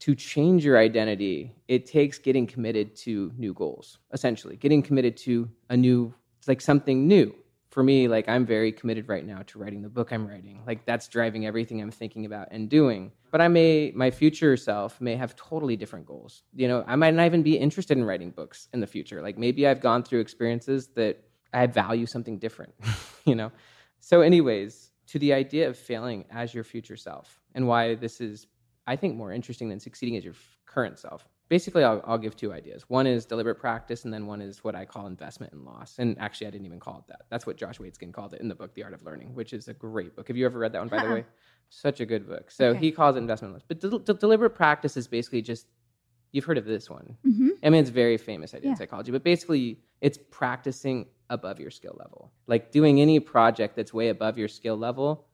to change your identity, it takes getting committed to new goals, essentially. Getting committed to a new, like something new. For me, like I'm very committed right now to writing the book I'm writing. Like that's driving everything I'm thinking about and doing. But I may, my future self may have totally different goals. You know, I might not even be interested in writing books in the future. Like maybe I've gone through experiences that I value something different, you know? So anyways, to the idea of failing as your future self and why this is, I think, more interesting than succeeding as your f- current self. Basically, I'll, I'll give two ideas. One is deliberate practice, and then one is what I call investment and loss. And actually, I didn't even call it that. That's what Josh Waitzkin called it in the book, The Art of Learning, which is a great book. Have you ever read that one, by uh-uh. the way? Such a good book. So okay. he calls it investment and loss. But de- de- deliberate practice is basically just, you've heard of this one. Mm-hmm. I mean, it's a very famous idea yeah. in psychology, but basically, it's practicing above your skill level. Like doing any project that's way above your skill level,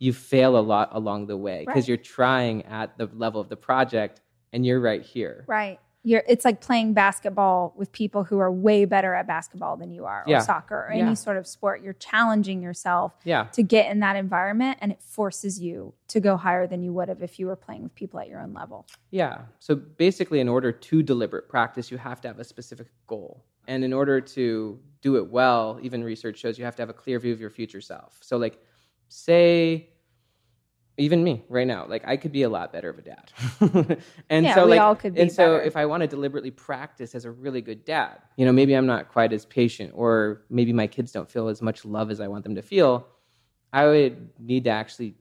you fail a lot along the way because right. you're trying at the level of the project. And you're right here. Right. You're. It's like playing basketball with people who are way better at basketball than you are, or yeah. soccer, or yeah. any sort of sport. You're challenging yourself yeah. to get in that environment, and it forces you to go higher than you would have if you were playing with people at your own level. Yeah. So basically, in order to deliberate practice, you have to have a specific goal. And in order to do it well, even research shows you have to have a clear view of your future self. So like, say... Even me right now, like I could be a lot better of a dad. and yeah, so, like, we all could be and so better. If I want to deliberately practice as a really good dad, you know, maybe I'm not quite as patient, or maybe my kids don't feel as much love as I want them to feel. I would need to actually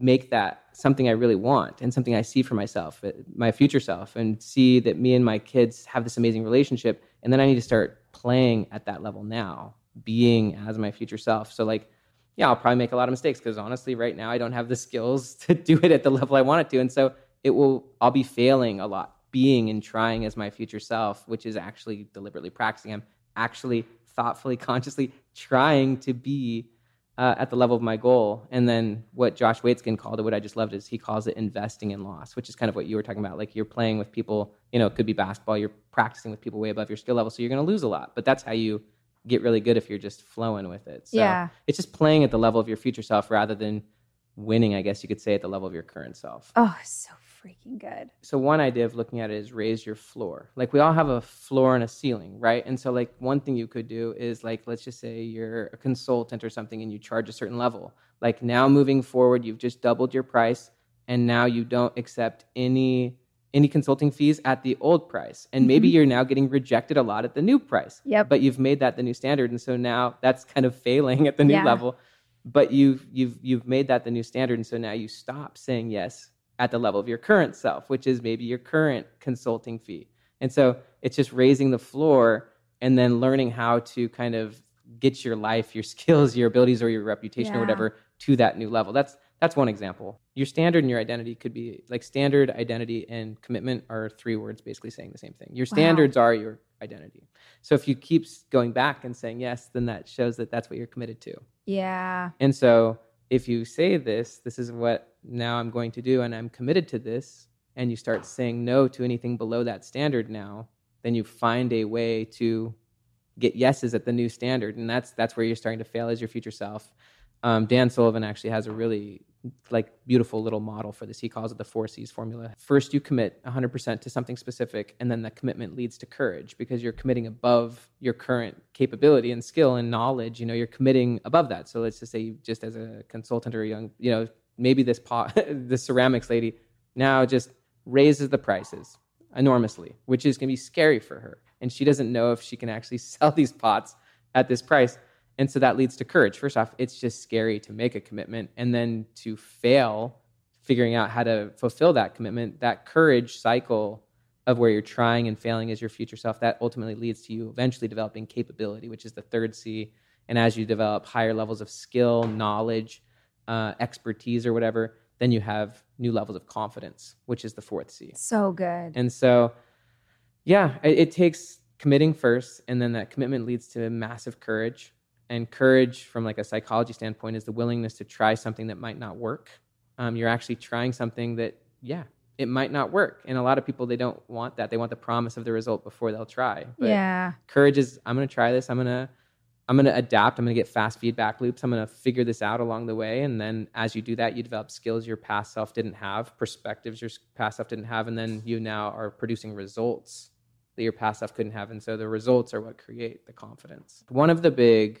make that something I really want and something I see for myself, my future self, and see that me and my kids have this amazing relationship. And then I need to start playing at that level now, being as my future self. So like, yeah, I'll probably make a lot of mistakes because honestly, right now, I don't have the skills to do it at the level I want it to. And so it will, I'll be failing a lot, being and trying as my future self, which is actually deliberately practicing. I'm actually thoughtfully, consciously trying to be uh, at the level of my goal. And then what Josh Waitzkin called it, what I just loved, is he calls it investing in loss, which is kind of what you were talking about. Like you're playing with people, you know, it could be basketball, you're practicing with people way above your skill level. So you're going to lose a lot, but that's how you get really good if you're just flowing with it. So yeah. it's just playing at the level of your future self rather than winning, I guess you could say, at the level of your current self. Oh, so freaking good. So one idea of looking at it is raise your floor. Like we all have a floor and a ceiling, right? And so like one thing you could do is like, let's just say you're a consultant or something and you charge a certain level. Like now moving forward, you've just doubled your price and now you don't accept any any consulting fees at the old price. And maybe mm-hmm. you're now getting rejected a lot at the new price, yep. but you've made that the new standard. And so now that's kind of failing at the new yeah. level, but you've, you've, you've made that the new standard. And so now you stop saying yes at the level of your current self, which is maybe your current consulting fee. And so it's just raising the floor and then learning how to kind of get your life, your skills, your abilities, or your reputation yeah. or whatever to that new level. That's, That's one example. Your standard and your identity could be like standard, identity, and commitment are three words basically saying the same thing. Your standards wow. are your identity. So if you keep going back and saying yes, then that shows that that's what you're committed to. Yeah. And so if you say this, this is what now I'm going to do and I'm committed to this, and you start saying no to anything below that standard now, then you find a way to get yeses at the new standard. And that's that's where you're starting to fail as your future self. Um, Dan Sullivan actually has a really like beautiful little model for this. He calls it the four C's formula. First, you commit one hundred percent to something specific, and then the commitment leads to courage because you're committing above your current capability and skill and knowledge. You know, you're committing above that. So let's just say, you, just as a consultant or a young, you know, maybe this pot, the ceramics lady now just raises the prices enormously, which is going to be scary for her. And she doesn't know if she can actually sell these pots at this price. And so that leads to courage. First off, it's just scary to make a commitment and then to fail figuring out how to fulfill that commitment. That courage cycle of where you're trying and failing as your future self, that ultimately leads to you eventually developing capability, which is the third C. And as you develop higher levels of skill, knowledge, uh, expertise, or whatever, then you have new levels of confidence, which is the fourth C. So good. And so, yeah, it, it takes committing first, and then that commitment leads to massive courage. And courage, from like a psychology standpoint, is the willingness to try something that might not work. Um, you're actually trying something that, yeah, it might not work. And a lot of people, they don't want that. They want the promise of the result before they'll try. But yeah. courage is, I'm going to try this. I'm going to, I'm going to adapt. I'm going to get fast feedback loops. I'm going to figure this out along the way. And then as you do that, you develop skills your past self didn't have, perspectives your past self didn't have. And then you now are producing results that your past self couldn't have. And so the results are what create the confidence. One of the big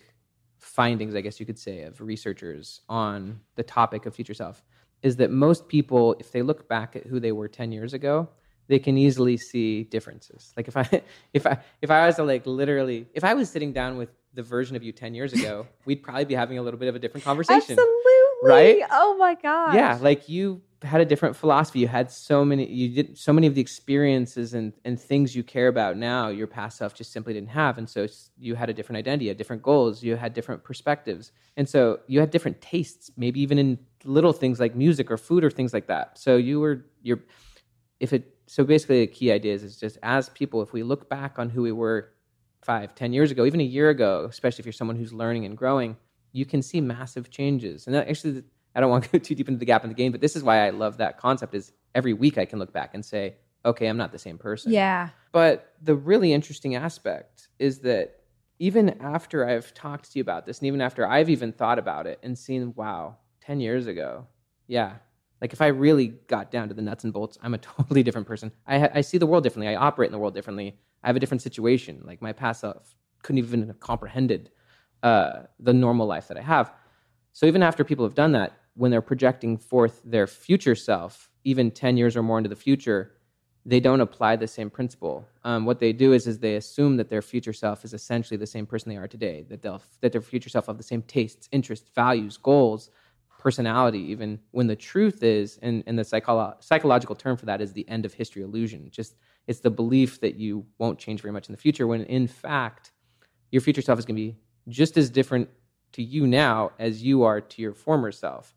findings, I guess you could say, of researchers on the topic of future self is that most people, if they look back at who they were ten years ago, they can easily see differences. Like if I, if I, if I was to like literally, if I was sitting down with the version of you ten years ago, we'd probably be having a little bit of a different conversation. Absolutely. Right? Oh my gosh. Yeah. Like you had a different philosophy. You had so many, you did so many of the experiences and, and things you care about now, your past self just simply didn't have. And so you had a different identity, a different goals, you had different perspectives. And so you had different tastes, maybe even in little things like music or food or things like that. So you were, you're, if it, so basically the key idea is, is just as people, if we look back on who we were five, ten years ago, even a year ago, especially if you're someone who's learning and growing, you can see massive changes. And that actually, I don't want to go too deep into the gap in the game, but this is why I love that concept is every week I can look back and say, okay, I'm not the same person. Yeah. But the really interesting aspect is that even after I've talked to you about this and even after I've even thought about it and seen, wow, ten years ago, yeah. Like if I really got down to the nuts and bolts, I'm a totally different person. I, ha- I see the world differently. I operate in the world differently. I have a different situation. Like my past self couldn't even have comprehended uh, the normal life that I have. So even after people have done that, when they're projecting forth their future self, even ten years or more into the future, they don't apply the same principle. Um, what they do is, is they assume that their future self is essentially the same person they are today, that they'll that their future self have the same tastes, interests, values, goals, personality, even when the truth is, and, and the psycholo- psychological term for that is the end of history illusion. Just it's the belief that you won't change very much in the future when in fact, your future self is going to be just as different to you now as you are to your former self.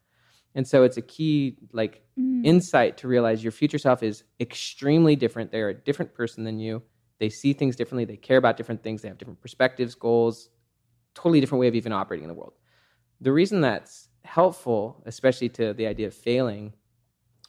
And so it's a key like mm. insight to realize your future self is extremely different. They're a different person than you. They see things differently. They care about different things. They have different perspectives, goals, totally different way of even operating in the world. The reason that's helpful, especially to the idea of failing,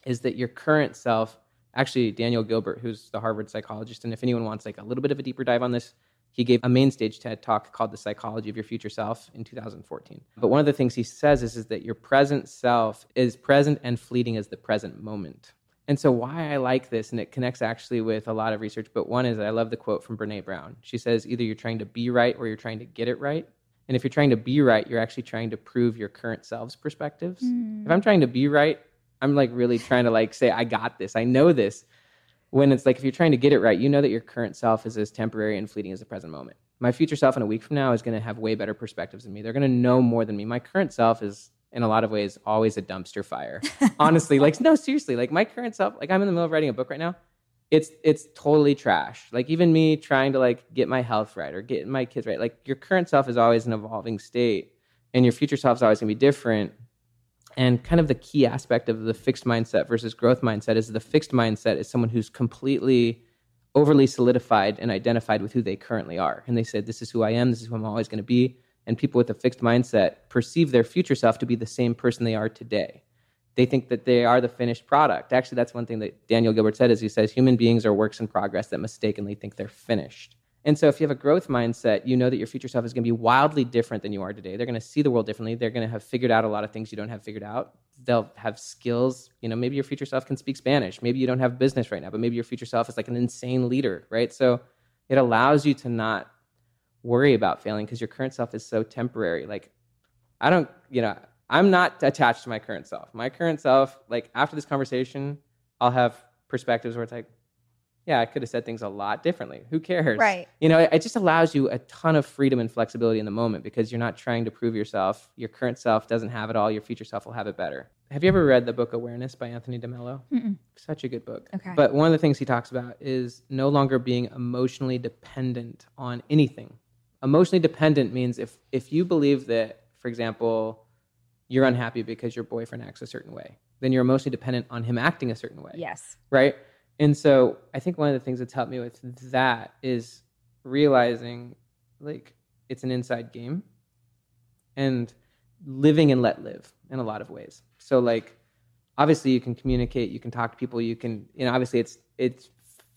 is that your current self, actually Daniel Gilbert, who's the Harvard psychologist, and if anyone wants like a little bit of a deeper dive on this, he gave a main stage TED talk called The Psychology of Your Future Self in two thousand fourteen. But one of the things he says is, is that your present self is present and fleeting as the present moment. And so why I like this, and it connects actually with a lot of research, but one is I love the quote from Brene Brown. She says, either you're trying to be right or you're trying to get it right. And if you're trying to be right, you're actually trying to prove your current self's perspectives. Mm. If I'm trying to be right, I'm like really trying to like say, I got this, I know this. When it's like, if you're trying to get it right, you know that your current self is as temporary and fleeting as the present moment. My future self in a week from now is going to have way better perspectives than me. They're going to know more than me. My current self is, in a lot of ways, always a dumpster fire. Honestly, like, no, seriously, like my current self, like I'm in the middle of writing a book right now. It's it's totally trash. Like even me trying to like get my health right or get my kids right. Like your current self is always an evolving state and your future self is always going to be different. And kind of the key aspect of the fixed mindset versus growth mindset is the fixed mindset is someone who's completely overly solidified and identified with who they currently are. And they said, this is who I am. This is who I'm always going to be. And people with a fixed mindset perceive their future self to be the same person they are today. They think that they are the finished product. Actually, that's one thing that Daniel Gilbert said is he says, human beings are works in progress that mistakenly think they're finished. And so if you have a growth mindset, you know that your future self is going to be wildly different than you are today. They're going to see the world differently. They're going to have figured out a lot of things you don't have figured out. They'll have skills. You know, maybe your future self can speak Spanish. Maybe you don't have business right now, but maybe your future self is like an insane leader, right? So it allows you to not worry about failing because your current self is so temporary. Like, I don't, you know, I'm not attached to my current self. My current self, like after this conversation, I'll have perspectives where it's like, yeah, I could have said things a lot differently. Who cares? Right. You know, it just allows you a ton of freedom and flexibility in the moment because you're not trying to prove yourself. Your current self doesn't have it all. Your future self will have it better. Have you ever read the book Awareness by Anthony DeMello? Mm-mm. Such a good book. Okay. But one of the things he talks about is no longer being emotionally dependent on anything. Emotionally dependent means if if you believe that, for example, you're unhappy because your boyfriend acts a certain way, then you're emotionally dependent on him acting a certain way. Yes. Right? And so I think one of the things that's helped me with that is realizing like it's an inside game and living and let live in a lot of ways. So like, obviously you can communicate, you can talk to people, you can, you know, obviously it's, it's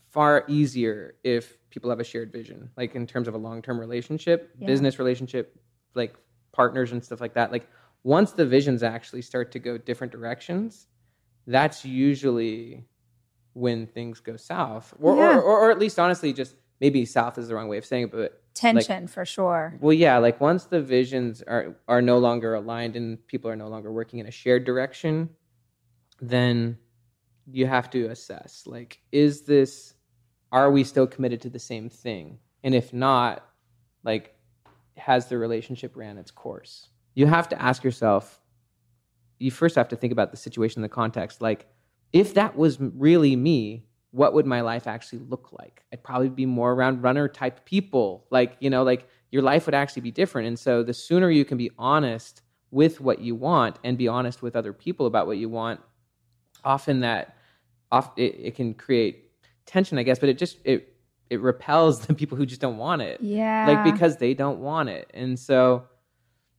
far easier if people have a shared vision, like in terms of a long-term relationship, yeah. business relationship, like partners and stuff like that. Like once the visions actually start to go different directions, that's usually when things go south or, yeah. or, or or at least honestly just maybe south is the wrong way of saying it, but tension like, for sure. Well, yeah. Like once the visions are, are no longer aligned and people are no longer working in a shared direction, then you have to assess like, is this, are we still committed to the same thing? And if not, like has the relationship ran its course? You have to ask yourself, you first have to think about the situation, the context. Like, if that was really me, what would my life actually look like? I'd probably be more around runner type people. Like, you know, like your life would actually be different. And so the sooner you can be honest with what you want and be honest with other people about what you want, often that off, it, it can create tension, I guess, but it just, it, it repels the people who just don't want it. Yeah. Like, because they don't want it. And so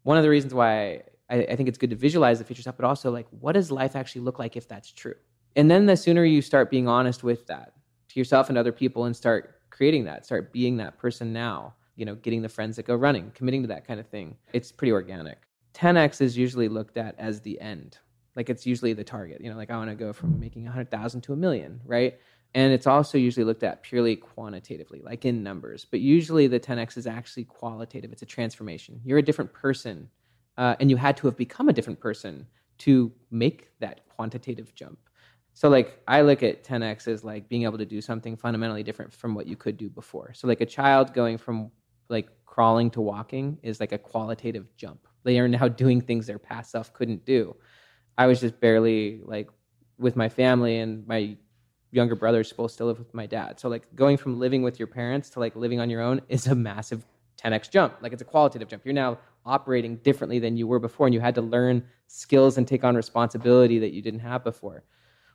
one of the reasons why I, I think it's good to visualize the future stuff, but also like, what does life actually look like if that's true? And then the sooner you start being honest with that to yourself and other people and start creating that, start being that person now, you know, getting the friends that go running, committing to that kind of thing, it's pretty organic. ten X is usually looked at as the end. Like, it's usually the target, you know, like I want to go from making one hundred thousand to a million, right? And it's also usually looked at purely quantitatively, like in numbers. But usually the ten X is actually qualitative. It's a transformation. You're a different person, uh, and you had to have become a different person to make that quantitative jump. So like, I look at ten X as like being able to do something fundamentally different from what you could do before. So like a child going from like crawling to walking is like a qualitative jump. They are now doing things their past self couldn't do. I was just barely like with my family, and my younger brother's both still live with my dad. So like going from living with your parents to like living on your own is a massive ten X jump. Like, it's a qualitative jump. You're now operating differently than you were before, and you had to learn skills and take on responsibility that you didn't have before.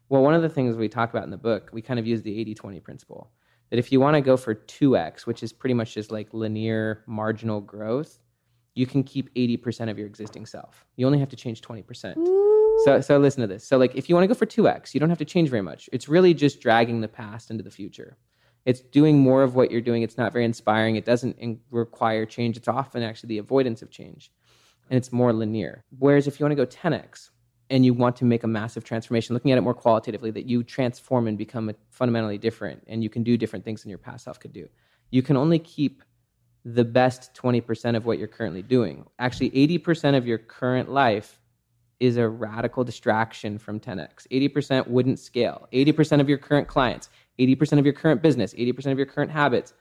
Well, one of the things we talk about in the book, we kind of use the eighty twenty principle, that if you want to go for two X, which is pretty much just like linear marginal growth, you can keep eighty percent of your existing self. You only have to change twenty percent. Ooh. So so listen to this. So like, if you want to go for two X, you don't have to change very much. It's really just dragging the past into the future. It's doing more of what you're doing. It's not very inspiring. It doesn't in- require change. It's often actually the avoidance of change. And it's more linear. Whereas if you want to go ten X, and you want to make a massive transformation, looking at it more qualitatively, that you transform and become fundamentally different, and you can do different things than your past self could do. You can only keep the best twenty percent of what you're currently doing. Actually, eighty percent of your current life is a radical distraction from ten X. eighty percent wouldn't scale. eighty percent of your current clients, eighty percent of your current business, eighty percent of your current habits,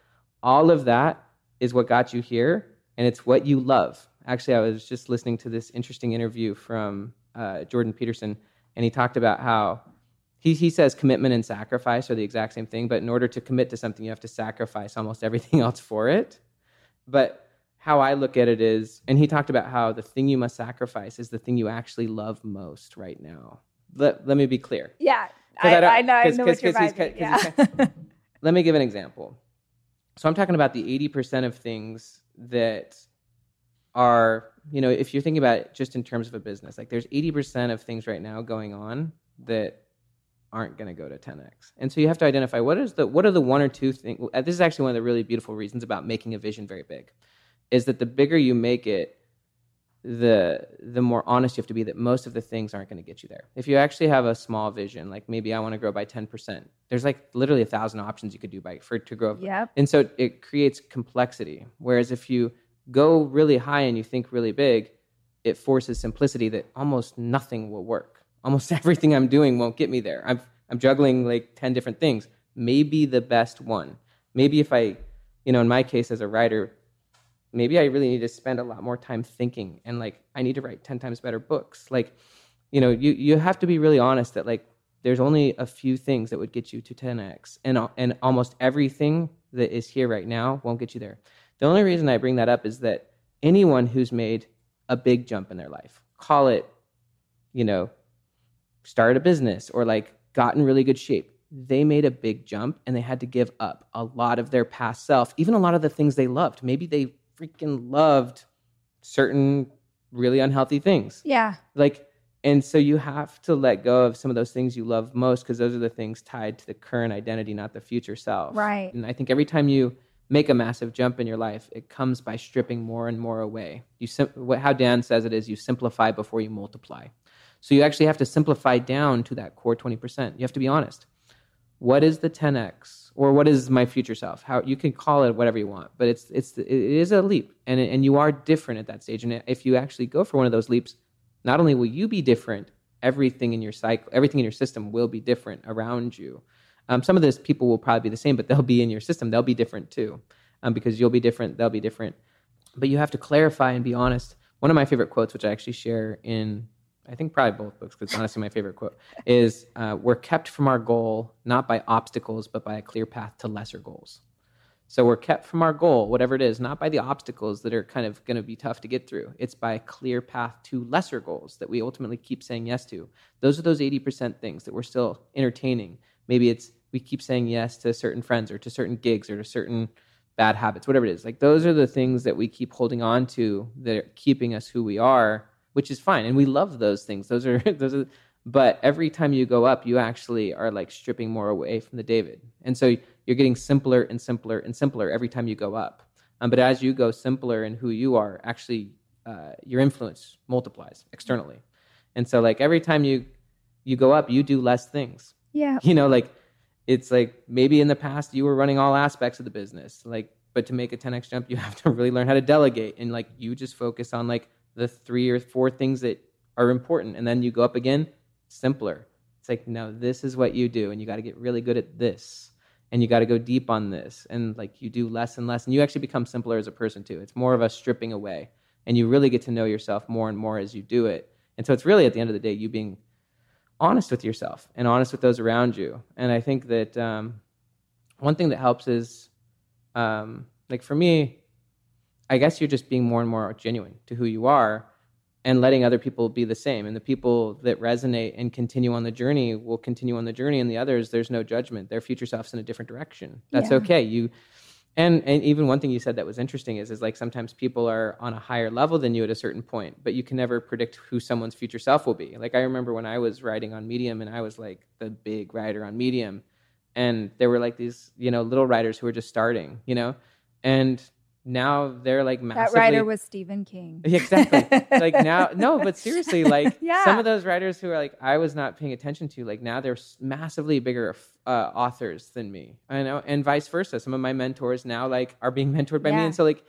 all of that is what got you here, and it's what you love. Actually, I was just listening to this interesting interview from Uh, Jordan Peterson, and he talked about how he he says commitment and sacrifice are the exact same thing, but in order to commit to something, you have to sacrifice almost everything else for it. But how I look at it is, and he talked about how the thing you must sacrifice is the thing you actually love most right now. Let, let me be clear. Yeah, I, I, I know, I know what you're vibing, yeah. Kind, let me give an example. So I'm talking about the eighty percent of things that are, you know, if you're thinking about it just in terms of a business, like there's eighty percent of things right now going on that aren't going to go to ten X. And so you have to identify what is the, what are the one or two things. This is actually one of the really beautiful reasons about making a vision very big, is that the bigger you make it, the, the more honest you have to be that most of the things aren't going to get you there. If you actually have a small vision, like maybe I want to grow by ten percent, there's like literally a thousand options you could do by for to grow. Yep. And so it creates complexity. Whereas if you go really high and you think really big, it forces simplicity that almost nothing will work. Almost everything I'm doing won't get me there. I'm I'm juggling like ten different things. Maybe the best one. Maybe if I, you know, in my case as a writer, maybe I really need to spend a lot more time thinking, and like I need to write ten times better books. Like, you know, you, you have to be really honest that like there's only a few things that would get you to ten X, and and almost everything that is here right now won't get you there. The only reason I bring that up is that anyone who's made a big jump in their life, call it, you know, started a business or like got in really good shape, they made a big jump and they had to give up a lot of their past self, even a lot of the things they loved. Maybe they freaking loved certain really unhealthy things. Yeah. Like, and so you have to let go of some of those things you love most, because those are the things tied to the current identity, not the future self. Right. And I think every time you make a massive jump in your life, it comes by stripping more and more away. You sim- how Dan says it is, you simplify before you multiply. So you actually have to simplify down to that core twenty percent. You have to be honest. What is the ten X, or what is my future self? How you can call it whatever you want, but it's it's it is a leap, and and you are different at that stage. And if you actually go for one of those leaps, not only will you be different, everything in your cycle, everything in your system will be different around you. Um, some of those people will probably be the same, but they'll be in your system. They'll be different too, um, because you'll be different. They'll be different. But you have to clarify and be honest. One of my favorite quotes, which I actually share in I think probably both books, because it's honestly my favorite quote, is uh, we're kept from our goal, not by obstacles, but by a clear path to lesser goals. So we're kept from our goal, whatever it is, not by the obstacles that are kind of going to be tough to get through. It's by a clear path to lesser goals that we ultimately keep saying yes to. Those are those eighty percent things that we're still entertaining. Maybe it's we keep saying yes to certain friends or to certain gigs or to certain bad habits, whatever it is. Like those are the things that we keep holding on to that are keeping us who we are, which is fine. And we love those things. Those are, those are, but every time you go up, you actually are like stripping more away from the David. And so you're getting simpler and simpler and simpler every time you go up. Um, but as you go simpler in who you are, actually uh, your influence multiplies externally. And so like every time you, you go up, you do less things. Yeah. You know, like it's like maybe in the past you were running all aspects of the business, like, but to make a ten X jump, you have to really learn how to delegate. And like, you just focus on like the three or four things that are important. And then you go up again, simpler. It's like, no, this is what you do. And you got to get really good at this. And you got to go deep on this. And like you do less and less. And you actually become simpler as a person too. It's more of a stripping away. And you really get to know yourself more and more as you do it. And so it's really at the end of the day, you being honest with yourself and honest with those around you. And I think that um, one thing that helps is, um, like for me, I guess you're just being more and more genuine to who you are and letting other people be the same. And the people that resonate and continue on the journey will continue on the journey, and the others, there's no judgment. Their future self's in a different direction. That's yeah. okay. You, and, and even one thing you said that was interesting is, is like sometimes people are on a higher level than you at a certain point, but you can never predict who someone's future self will be. Like I remember when I was riding on Medium and I was like the big rider on Medium, and there were like these, you know, little riders who were just starting, you know, and now they're like massively... That writer was Stephen King. Exactly. Like now, no, but seriously, like yeah. some of those writers who are like, I was not paying attention to, like now they're massively bigger uh, authors than me, I know, and vice versa. Some of my mentors now like are being mentored by yeah. me. And so like,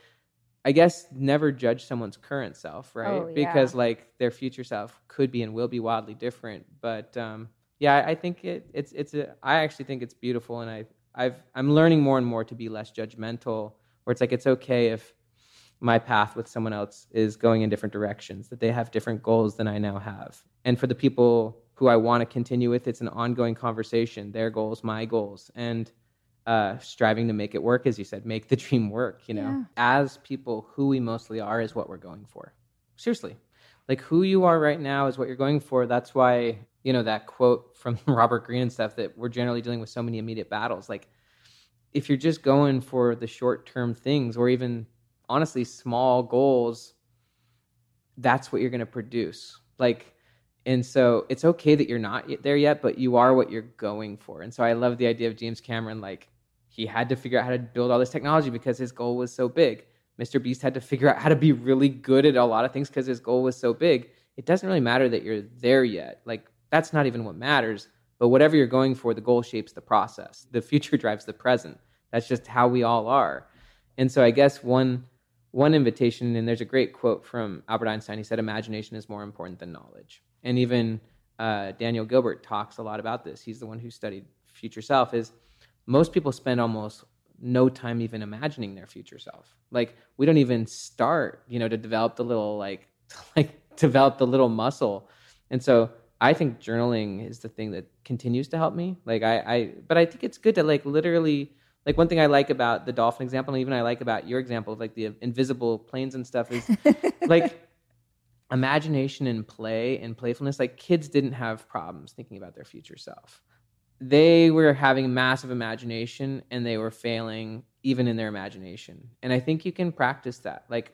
I guess never judge someone's current self, right? Oh, yeah. Because like their future self could be and will be wildly different. But um, yeah, I think it, it's, it's, a, I actually think it's beautiful. And I, I've, I'm learning more and more to be less judgmental, where it's like, it's okay if my path with someone else is going in different directions, that they have different goals than I now have. And for the people who I want to continue with, it's an ongoing conversation, their goals, my goals, and uh, striving to make it work, as you said, make the dream work, you know? Yeah. As people, who we mostly are is what we're going for. Seriously. Like who you are right now is what you're going for. That's why, you know, that quote from Robert Greene and stuff, that we're generally dealing with so many immediate battles. Like, if you're just going for the short-term things or even, honestly, small goals, that's what you're going to produce. Like, and so it's okay that you're not there yet, but you are what you're going for. And so I love the idea of James Cameron. Like, he had to figure out how to build all this technology because his goal was so big. Mister Beast had to figure out how to be really good at a lot of things because his goal was so big. It doesn't really matter that you're there yet. Like, that's not even what matters. But whatever you're going for, the goal shapes the process. The future drives the present. That's just how we all are. And so I guess one one invitation, and there's a great quote from Albert Einstein. He said, imagination is more important than knowledge. And even uh, Daniel Gilbert talks a lot about this. He's the one who studied future self. Is most people spend almost no time even imagining their future self. Like we don't even start, you know, to develop the little like, to, like develop the little muscle. And so I think journaling is the thing that continues to help me. Like I, I, but I think it's good to like literally, like one thing I like about the dolphin example, and even I like about your example of like the invisible planes and stuff is like imagination and play and playfulness. Like kids didn't have problems thinking about their future self. They were having massive imagination and they were failing even in their imagination. And I think you can practice that. Like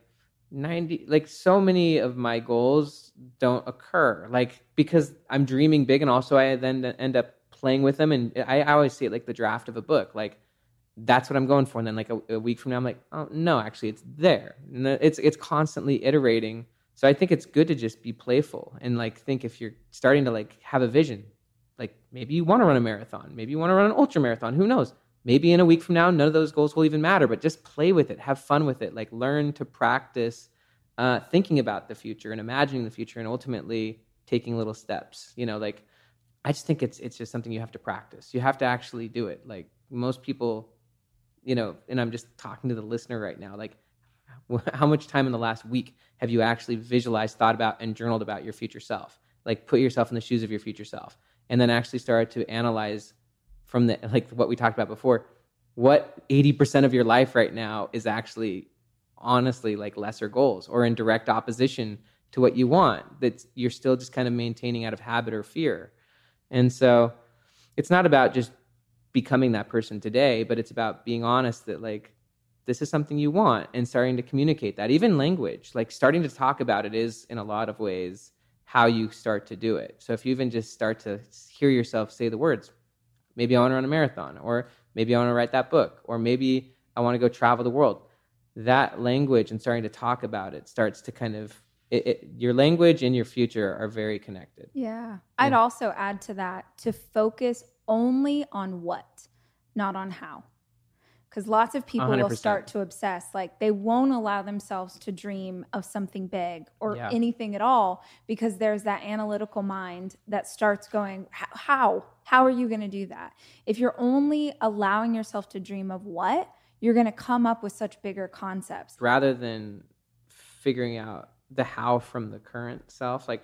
ninety like so many of my goals don't occur, like because I'm dreaming big, and also I then end up playing with them. And I, I always see it like the draft of a book, like that's what I'm going for. And then like a, a week from now, I'm like, oh no, actually it's there. And it's it's constantly iterating. So I think it's good to just be playful and like think if you're starting to like have a vision, like maybe you want to run a marathon, maybe you want to run an ultra marathon, who knows? Maybe in a week from now, none of those goals will even matter, but just play with it, have fun with it, like learn to practice uh, thinking about the future and imagining the future and ultimately taking little steps. You know, like I just think it's it's just something you have to practice. You have to actually do it. Like most people, you know, and I'm just talking to the listener right now, like how much time in the last week have you actually visualized, thought about, and journaled about your future self? like put yourself in the shoes of your future self, and then actually start to analyze from the, like what we talked about before, what eighty percent of your life right now is actually honestly like lesser goals or in direct opposition to what you want, that you're still just kind of maintaining out of habit or fear. And so it's not about just becoming that person today, but it's about being honest that like, this is something you want, and starting to communicate that. Even language, like starting to talk about it, is in a lot of ways how you start to do it. So if you even just start to hear yourself say the words, maybe I want to run a marathon, or maybe I want to write that book, or maybe I want to go travel the world. That language and starting to talk about it starts to kind of, it, it, your language and your future are very connected. Yeah. I'd yeah. also add to that, to focus only on what, not on how. Because lots of people one hundred percent will start to obsess. Like they won't allow themselves to dream of something big or yeah. anything at all, because there's that analytical mind that starts going, how? How are you going to do that? If you're only allowing yourself to dream of what, you're going to come up with such bigger concepts. Rather than figuring out the how from the current self, like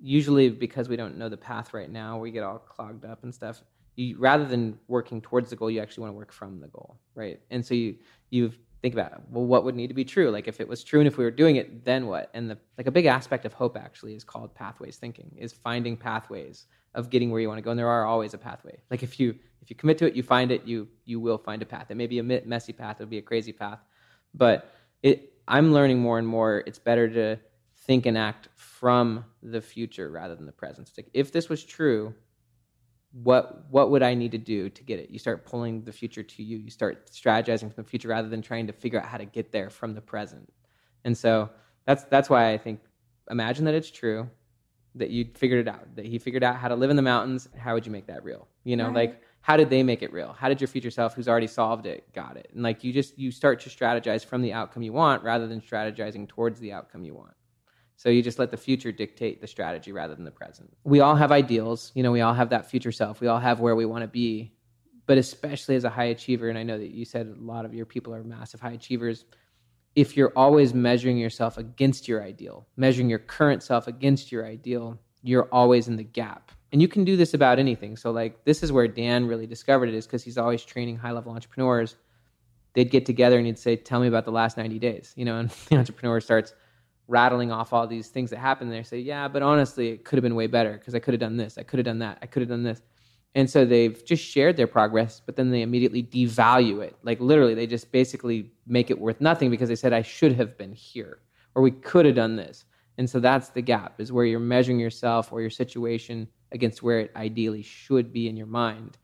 usually because we don't know the path right now, we get all clogged up and stuff. You, rather than working towards the goal, you actually want to work from the goal, right? And so you you think about, well, what would need to be true? Like if it was true and if we were doing it, then what? And the like a big aspect of hope actually is called pathways thinking, is finding pathways of getting where you want to go. And there are always a pathway. Like if you if you commit to it, you find it, you you will find a path. It may be a messy path, it'll be a crazy path. But it I'm learning more and more, it's better to think and act from the future rather than the present. Like if this was true, what what would I need to do to get it? You start pulling the future to you. You start strategizing from the future rather than trying to figure out how to get there from the present. And so that's that's why I think, imagine that it's true, that you figured it out, that he figured out how to live in the mountains. How would you make that real? You know, right. Like how did they make it real? How did your future self, who's already solved it, got it? And like you just, you start to strategize from the outcome you want rather than strategizing towards the outcome you want. So you just let the future dictate the strategy rather than the present. We all have ideals. You know, we all have that future self. We all have where we want to be. But especially as a high achiever, and I know that you said a lot of your people are massive high achievers, if you're always measuring yourself against your ideal, measuring your current self against your ideal, you're always in the gap. And you can do this about anything. So like this is where Dan really discovered it, is because he's always training high-level entrepreneurs. They'd get together and he'd say, tell me about the last ninety days. You know, and the entrepreneur starts rattling off all these things that happened there, say, yeah, but honestly, it could have been way better because I could have done this, I could have done that, I could have done this. And so they've just shared their progress, but then they immediately devalue it. Like literally, they just basically make it worth nothing because they said, I should have been here, or we could have done this. And so that's the gap, is where you're measuring yourself or your situation against where it ideally should be in your mind.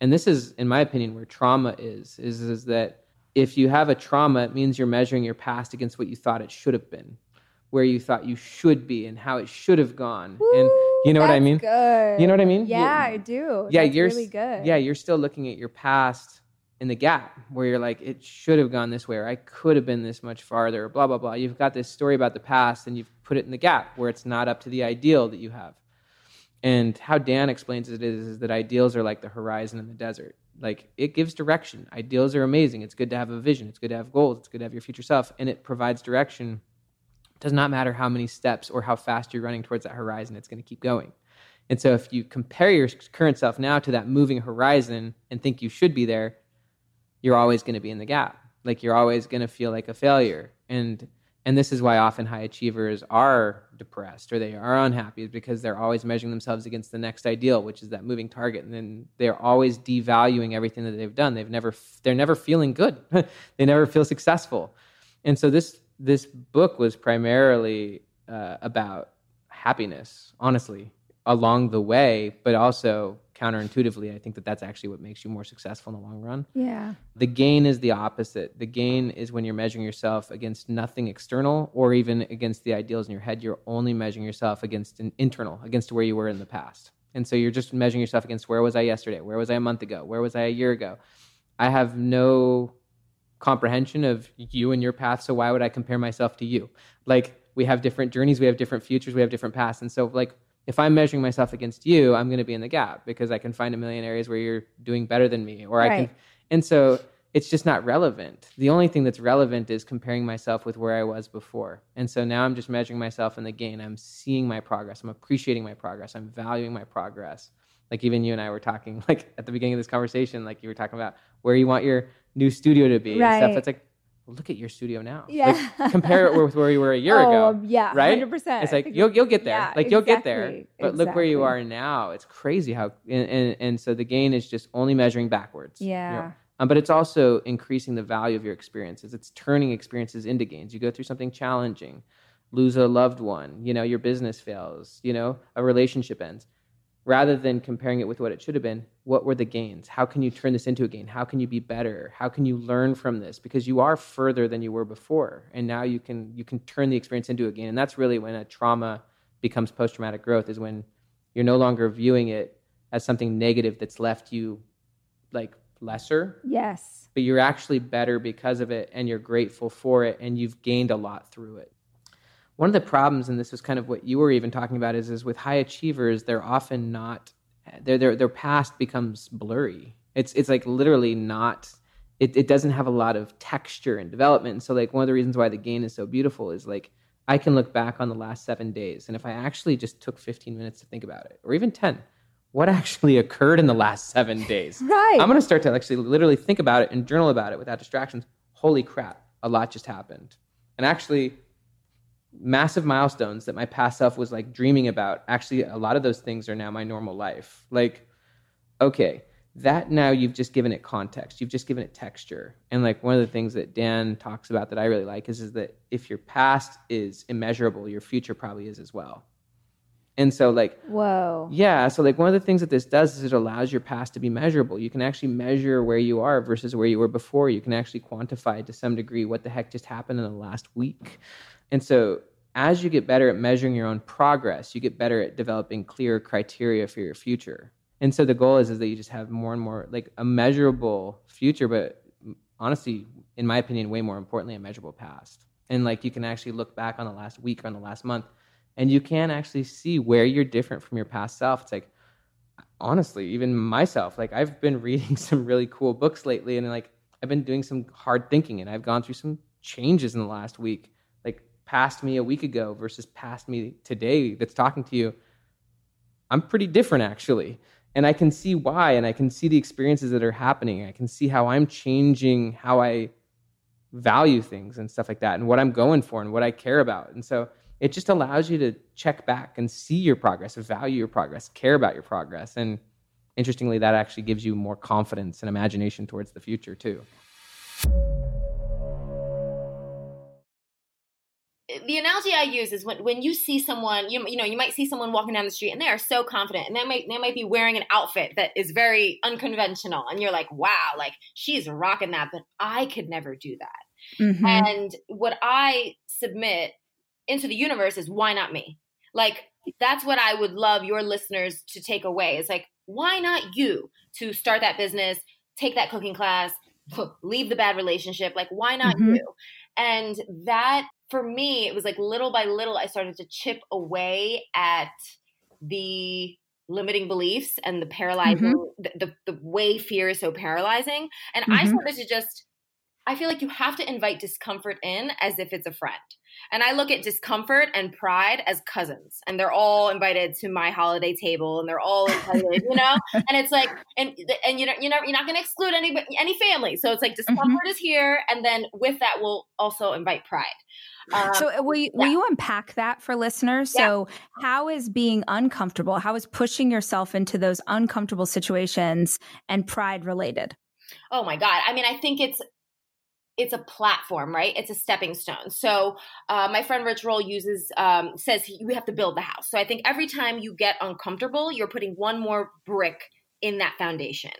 And this is, in my opinion, where trauma is, is, is that if you have a trauma, it means you're measuring your past against what you thought it should have been, where you thought you should be and how it should have gone. Woo, and you know what I mean? Good. You know what I mean? Yeah, you, I do. Yeah, that's you're really good. Yeah, you're still looking at your past in the gap where you're like, it should have gone this way, or I could have been this much farther, blah, blah, blah. You've got this story about the past and you've put it in the gap where it's not up to the ideal that you have. And how Dan explains it is, is that ideals are like the horizon in the desert. Like it gives direction. Ideals are amazing. It's good to have a vision. It's good to have goals. It's good to have your future self. And it provides direction. Does not matter how many steps or how fast you're running towards that horizon, it's going to keep going. And so if you compare your current self now to that moving horizon and think you should be there, you're always going to be in the gap. Like you're always going to feel like a failure. And and this is why often high achievers are depressed or they are unhappy, because they're always measuring themselves against the next ideal, which is that moving target. And then they're always devaluing everything that they've done. They've never they're never feeling good. They never feel successful. And so this This book was primarily uh, about happiness, honestly, along the way, but also counterintuitively, I think that that's actually what makes you more successful in the long run. Yeah. The gain is the opposite. The gain is when you're measuring yourself against nothing external or even against the ideals in your head. You're only measuring yourself against an internal, against where you were in the past. And so you're just measuring yourself against, where was I yesterday? Where was I a month ago? Where was I a year ago? I have no comprehension of you and your path, so why would I compare myself to you? Like, we have different journeys, we have different futures, we have different paths. And so like, if I'm measuring myself against you, I'm going to be in the gap because I can find a million areas where you're doing better than me, or right. I can. And so it's just not relevant. The only thing that's relevant is comparing myself with where I was before. And so now I'm just measuring myself in the gain. I'm seeing my progress. I'm appreciating my progress. I'm valuing my progress. Like even you and I were talking, like at the beginning of this conversation, like you were talking about where you want your new studio to be. Right. And stuff. That's like, look at your studio now. Yeah. Like, compare it with where you were a year oh, ago. Yeah. Right. one hundred percent. It's like, you'll, you'll get there. Yeah, like, you'll exactly. get there. But exactly. look where you are now. It's crazy how, and, and, and so the gain is just only measuring backwards. Yeah. You know? Um, but it's also increasing the value of your experiences. It's turning experiences into gains. You go through something challenging, lose a loved one, you know, your business fails, you know, a relationship ends. Rather than comparing it with what it should have been, what were the gains? How can you turn this into a gain? How can you be better? How can you learn from this? Because you are further than you were before. And now you can you can turn the experience into a gain. And that's really when a trauma becomes post-traumatic growth, is when you're no longer viewing it as something negative that's left you like lesser. Yes. But you're actually better because of it, and you're grateful for it, and you've gained a lot through it. One of the problems, and this was kind of what you were even talking about, is, is with high achievers, they're often not, their their their past becomes blurry. It's it's like literally not, it, it doesn't have a lot of texture and development. And so like one of the reasons why the gain is so beautiful is like, I can look back on the last seven days. And if I actually just took fifteen minutes to think about it, or even ten, what actually occurred in the last seven days? Right. I'm going to start to actually literally think about it and journal about it without distractions. Holy crap, a lot just happened. And actually, massive milestones that my past self was like dreaming about, actually a lot of those things are now my normal life. Like, okay, that now you've just given it context, you've just given it texture. And like one of the things that Dan talks about that I really like is, is that if your past is immeasurable, your future probably is as well. And so like, whoa, yeah. So like one of the things that this does is it allows your past to be measurable. You can actually measure where you are versus where you were before. You can actually quantify to some degree what the heck just happened in the last week. And so as you get better at measuring your own progress, you get better at developing clear criteria for your future. And so the goal is, is that you just have more and more like a measurable future, but honestly, in my opinion, way more importantly, a measurable past. And like you can actually look back on the last week or on the last month, and you can actually see where you're different from your past self. It's like, honestly, even myself, like I've been reading some really cool books lately, and like I've been doing some hard thinking, and I've gone through some changes in the last week. Past me a week ago versus past me today that's talking to you, I'm pretty different actually. And I can see why, and I can see the experiences that are happening. I can see how I'm changing how I value things and stuff like that, and what I'm going for and what I care about. And so it just allows you to check back and see your progress, value your progress, care about your progress. And interestingly, that actually gives you more confidence and imagination towards the future too. The analogy I use is when, when you see someone, you, you know, you might see someone walking down the street and they are so confident, and they might they might be wearing an outfit that is very unconventional, and you're like, wow, like she's rocking that, but I could never do that. Mm-hmm. And what I submit into the universe is, why not me? Like, that's what I would love your listeners to take away. It's like, why not you to start that business, take that cooking class, leave the bad relationship? Like, why not mm-hmm. you? And that, for me, it was like little by little, I started to chip away at the limiting beliefs and the paralyzing, mm-hmm. the, the, the way fear is so paralyzing. And mm-hmm. I started to just, I feel like you have to invite discomfort in as if it's a friend. And I look at discomfort and pride as cousins, and they're all invited to my holiday table, and they're all invited, you know? And it's like, and and you know, you know, you're not going to exclude any any family. So it's like discomfort mm-hmm. is here, and then with that, we'll also invite pride. Um, so will you, yeah. will you unpack that for listeners? Yeah. So how is being uncomfortable, how is pushing yourself into those uncomfortable situations and pride related? Oh my God. I mean, I think it's, it's a platform, right? It's a stepping stone. So uh, my friend Rich Roll uses, um, says he, you have to build the house. So I think every time you get uncomfortable, you're putting one more brick in that foundation.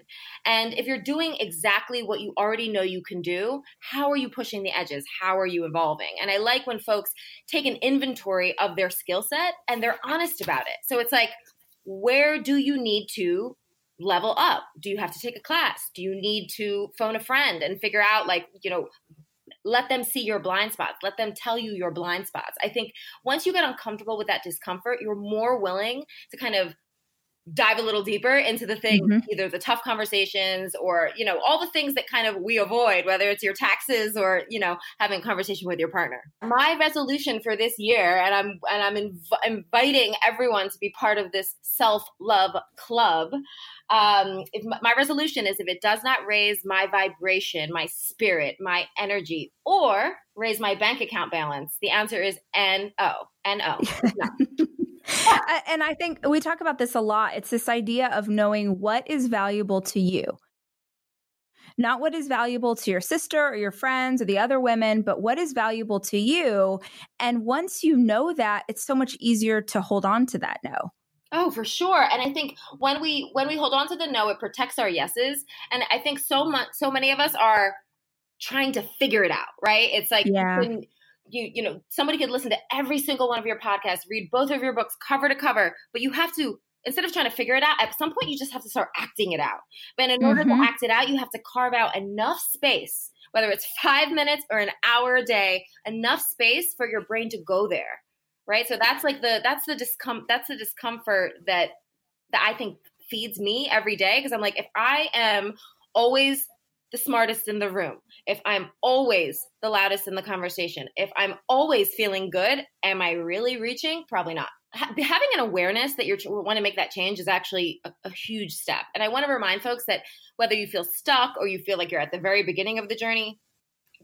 And if you're doing exactly what you already know you can do, how are you pushing the edges? How are you evolving? And I like when folks take an inventory of their skill set and they're honest about it. So it's like, where do you need to level up? Do you have to take a class? Do you need to phone a friend and figure out, like, you know, let them see your blind spots. Let them tell you your blind spots. I think once you get uncomfortable with that discomfort, you're more willing to kind of dive a little deeper into the things, mm-hmm. either the tough conversations or, you know, all the things that kind of we avoid, whether it's your taxes or, you know, having a conversation with your partner. My resolution for this year, and I'm and I'm inv- inviting everyone to be part of this self-love club. Um, if my, my resolution is if it does not raise my vibration, my spirit, my energy, or raise my bank account balance, the answer is N O. N O. No. And I think we talk about this a lot. It's this idea of knowing what is valuable to you, not what is valuable to your sister or your friends or the other women, but what is valuable to you. And once you know that, it's so much easier to hold on to that no. Oh, for sure. And I think when we when we hold on to the no, it protects our yeses. And I think so much, so many of us are trying to figure it out, right? It's like yeah. when, You you know, somebody could listen to every single one of your podcasts, read both of your books cover to cover, but you have to, instead of trying to figure it out, at some point you just have to start acting it out. But in order mm-hmm. to act it out, you have to carve out enough space, whether it's five minutes or an hour a day, enough space for your brain to go there, right? So that's like the, that's the discom- that's the discomfort that that I think feeds me every day, because I'm like, if I am always the smartest in the room, if I'm always the loudest in the conversation, if I'm always feeling good, am I really reaching? Probably not. Ha- having an awareness that you want to make that change is actually a, a huge step. And I want to remind folks that whether you feel stuck or you feel like you're at the very beginning of the journey,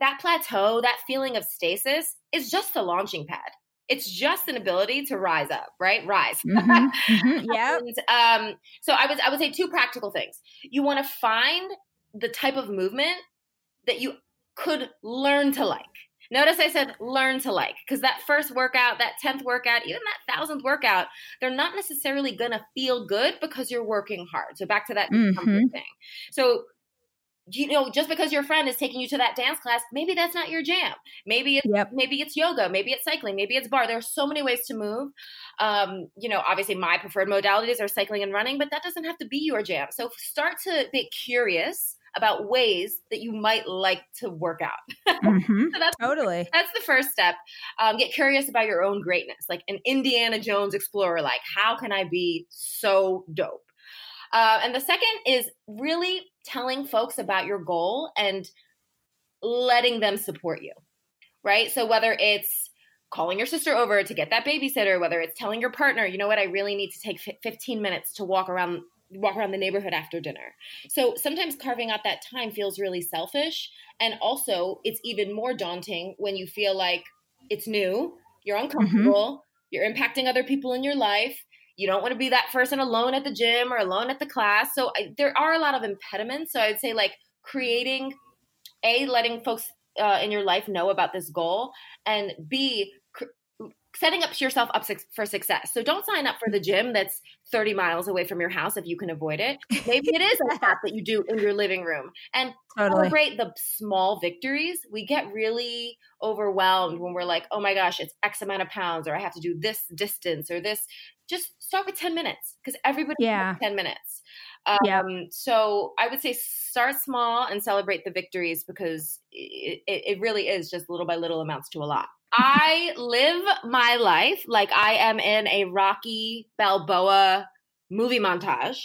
that plateau, that feeling of stasis is just a launching pad. It's just an ability to rise up, right? Rise. Mm-hmm. Mm-hmm. Yeah. um, so I was, I would say two practical things. You want to find the type of movement that you could learn to like. Notice I said learn to like, because that first workout, that tenth workout, even that thousandth workout, they're not necessarily going to feel good because you're working hard. So back to that mm-hmm. thing. So, you know, just because your friend is taking you to that dance class, maybe that's not your jam. Maybe it's, yep. maybe it's yoga, maybe it's cycling, maybe it's bar. There are so many ways to move. Um, you know, obviously my preferred modalities are cycling and running, but that doesn't have to be your jam. So start to be curious about ways that you might like to work out. Mm-hmm. So that's, totally. That's the first step. Um, get curious about your own greatness, like an Indiana Jones explorer, like how can I be so dope? Uh, and the second is really telling folks about your goal and letting them support you, right? So whether it's calling your sister over to get that babysitter, whether it's telling your partner, you know what, I really need to take fifteen minutes to walk around walk around the neighborhood after dinner. So sometimes carving out that time feels really selfish. And also it's even more daunting when you feel like it's new, you're uncomfortable, mm-hmm. you're impacting other people in your life. You don't want to be that person alone at the gym or alone at the class. So I, there are a lot of impediments. So I'd say like creating, A, letting folks uh, in your life know about this goal, and B, cr- setting up yourself up for success. So don't sign up for the gym that's thirty miles away from your house if you can avoid it. Maybe it is a path that you do in your living room. And totally. Celebrate the small victories. We get really overwhelmed when we're like, oh my gosh, it's X amount of pounds, or I have to do this distance or this. Just start with ten minutes, because everybody yeah. has ten minutes. Um, yeah. So I would say start small and celebrate the victories, because it, it really is just little by little amounts to a lot. I live my life like I am in a Rocky Balboa movie montage.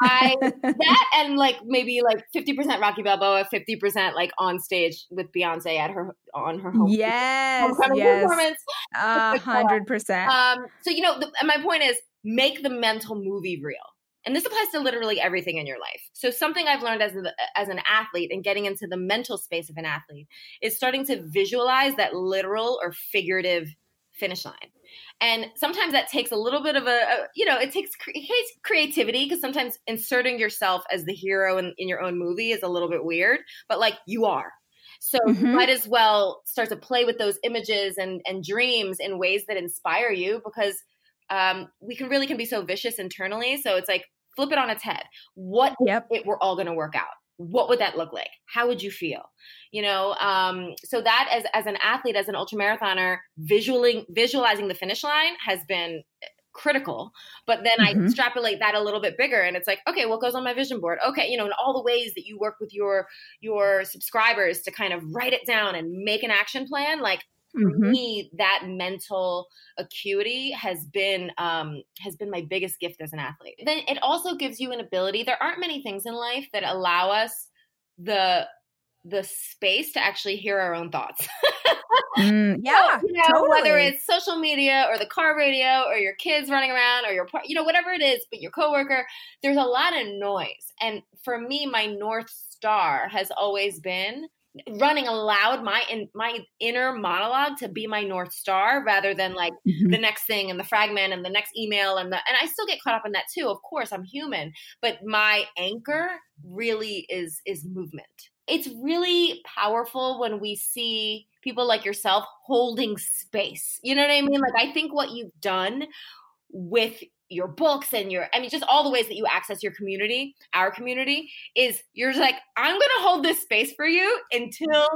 I that and like maybe like fifty percent Rocky Balboa, fifty percent like on stage with Beyonce at her on her home. Yes, home yes, performance. Uh, one hundred percent. Um, so you know, the, my point is make the mental movie real, and this applies to literally everything in your life. So something I've learned as a, as an athlete and getting into the mental space of an athlete is starting to visualize that literal or figurative finish line. And sometimes that takes a little bit of a, a you know, it takes, it takes creativity, because sometimes inserting yourself as the hero in, in your own movie is a little bit weird, but like you are. So mm-hmm. you might as well start to play with those images and, and dreams in ways that inspire you, because um, we can really can be so vicious internally. So it's like, flip it on its head. What yep. if it were all going to work out? What would that look like? How would you feel? You know, um, so that as as an athlete, as an ultramarathoner, visualing, visualizing the finish line has been critical. But then mm-hmm. I extrapolate that a little bit bigger, and it's like, okay, what goes on my vision board? Okay, you know, in all the ways that you work with your your subscribers to kind of write it down and make an action plan, like mm-hmm. for me, that mental acuity has been um, has been my biggest gift as an athlete. Then it also gives you an ability. There aren't many things in life that allow us the the space to actually hear our own thoughts. Mm, yeah, so, you know, totally. Whether it's social media or the car radio or your kids running around or your, you know, whatever it is, but your coworker, there's a lot of noise. And for me, my North Star has always been running aloud my in, my inner monologue to be my North Star rather than like mm-hmm. the next thing and the fragment and the next email. And the, and I still get caught up in that too. Of course, I'm human, but my anchor really is, is movement. It's really powerful when we see people like yourself holding space. You know what I mean? Like, I think what you've done with your books and your, I mean, just all the ways that you access your community, our community, is you're just like, I'm going to hold this space for you until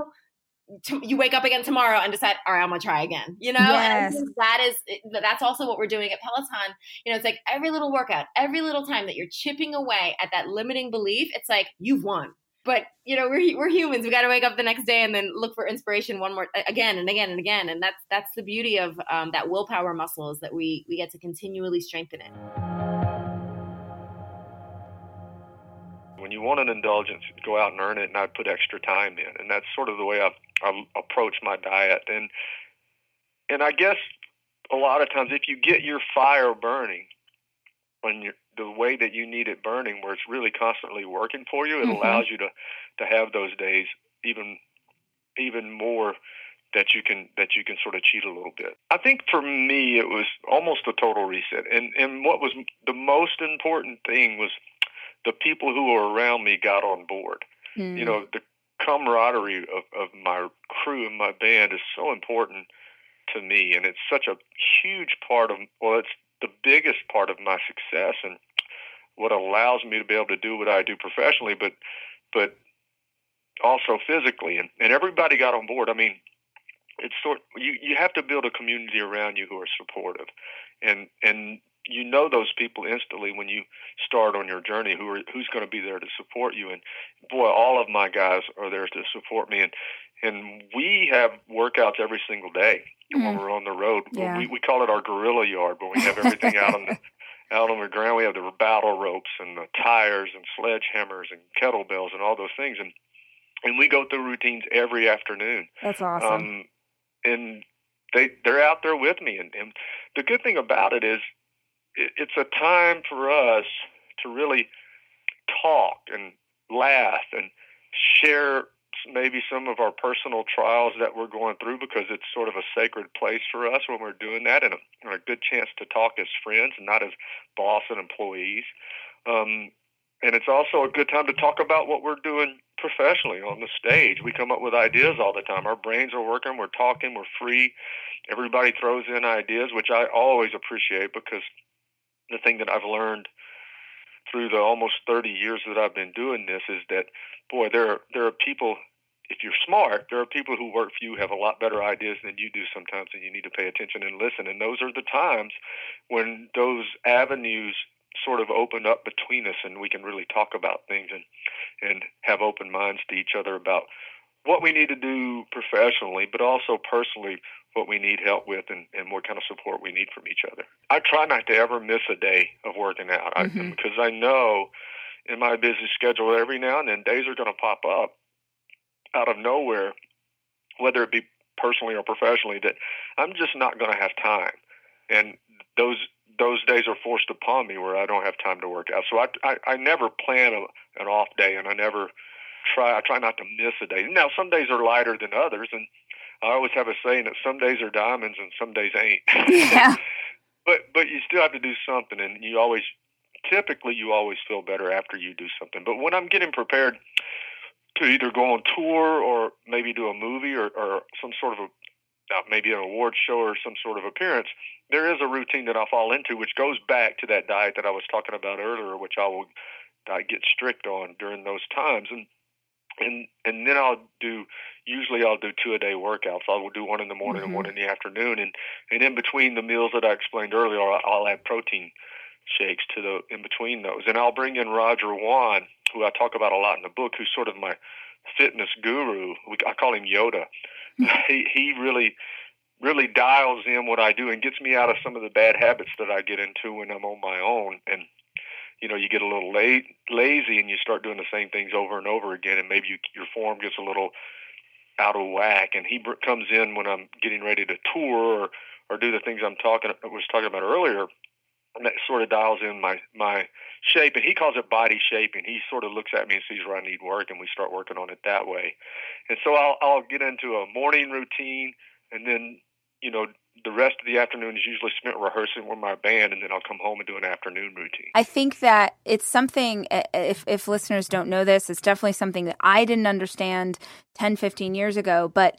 t- you wake up again tomorrow and decide, all right, I'm going to try again. You know, yes. And I think that is, that's also what we're doing at Peloton. You know, it's like every little workout, every little time that you're chipping away at that limiting belief, it's like, you've won. But, you know, we're we're humans. We got to wake up the next day and then look for inspiration one more again and again and again. And that's that's the beauty of um, that willpower muscle, is that we we get to continually strengthen it. When you want an indulgence, go out and earn it. And I put extra time in. And that's sort of the way I've, I've approached my diet. And and I guess a lot of times if you get your fire burning when you're, the way that you need it burning, where it's really constantly working for you, it mm-hmm. allows you to, to have those days even, even more that you can, that you can sort of cheat a little bit. I think for me, it was almost a total reset. And, and what was the most important thing was the people who were around me got on board. Mm. You know, the camaraderie of, of my crew and my band is so important to me. And it's such a huge part of, well, it's, the biggest part of my success and what allows me to be able to do what I do professionally, but, but also physically. And, and everybody got on board. I mean, it's sort you, you have to build a community around you who are supportive, and, and you know, those people instantly when you start on your journey, who are, who's going to be there to support you. And boy, all of my guys are there to support me. And, and we have workouts every single day mm. when we're on the road. Yeah. We, we call it our gorilla yard, but we have everything out on the out on the ground. We have the battle ropes and the tires and sledgehammers and kettlebells and all those things. And and we go through routines every afternoon. That's awesome. Um, and they, they're out there with me. And, and the good thing about it is it, it's a time for us to really talk and laugh and share maybe some of our personal trials that we're going through, because it's sort of a sacred place for us when we're doing that, and a, and a good chance to talk as friends and not as boss and employees. Um, and it's also a good time to talk about what we're doing professionally on the stage. We come up with ideas all the time. Our brains are working. We're talking. We're free. Everybody throws in ideas, which I always appreciate, because the thing that I've learned through the almost thirty years that I've been doing this is that, boy, there are, there are people, if you're smart, there are people who work for you, have a lot better ideas than you do sometimes, and you need to pay attention and listen. And those are the times when those avenues sort of open up between us, and we can really talk about things and, and have open minds to each other about what we need to do professionally, but also personally, what we need help with and, and what kind of support we need from each other. I try not to ever miss a day of working out because mm-hmm. I, I know in my busy schedule every now and then days are going to pop up out of nowhere, whether it be personally or professionally, that I'm just not going to have time. And those those days are forced upon me where I don't have time to work out. So I, I, I never plan a, an off day, and I never try, I try not to miss a day. Now, some days are lighter than others, and I always have a saying that some days are diamonds and some days ain't. Yeah. but but you still have to do something, and you always, typically you always feel better after you do something. But when I'm getting prepared to either go on tour or maybe do a movie or, or some sort of a, maybe an award show or some sort of appearance, there is a routine that I fall into, which goes back to that diet that I was talking about earlier, which I will I get strict on during those times. And And and then I'll do, usually I'll do two-a-day workouts. I will do one in the morning mm-hmm. and one in the afternoon. And, and in between the meals that I explained earlier, I'll, I'll add protein shakes to the in between those. And I'll bring in Roger Wan, who I talk about a lot in the book, who's sort of my fitness guru. We, I call him Yoda. Mm-hmm. He, he really really dials in what I do and gets me out of some of the bad habits that I get into when I'm on my own. And, you know, you get a little late, lazy and you start doing the same things over and over again, and maybe you, your form gets a little out of whack. And he br- comes in when I'm getting ready to tour or, or do the things I'm talking was talking about earlier, and that sort of dials in my, my shape. And he calls it body shaping. He sort of looks at me and sees where I need work, and we start working on it that way. And so I'll, I'll get into a morning routine, and then, you know, the rest of the afternoon is usually spent rehearsing with my band, and then I'll come home and do an afternoon routine. I think that it's something, if if listeners don't know this, it's definitely something that I didn't understand ten, fifteen years ago, but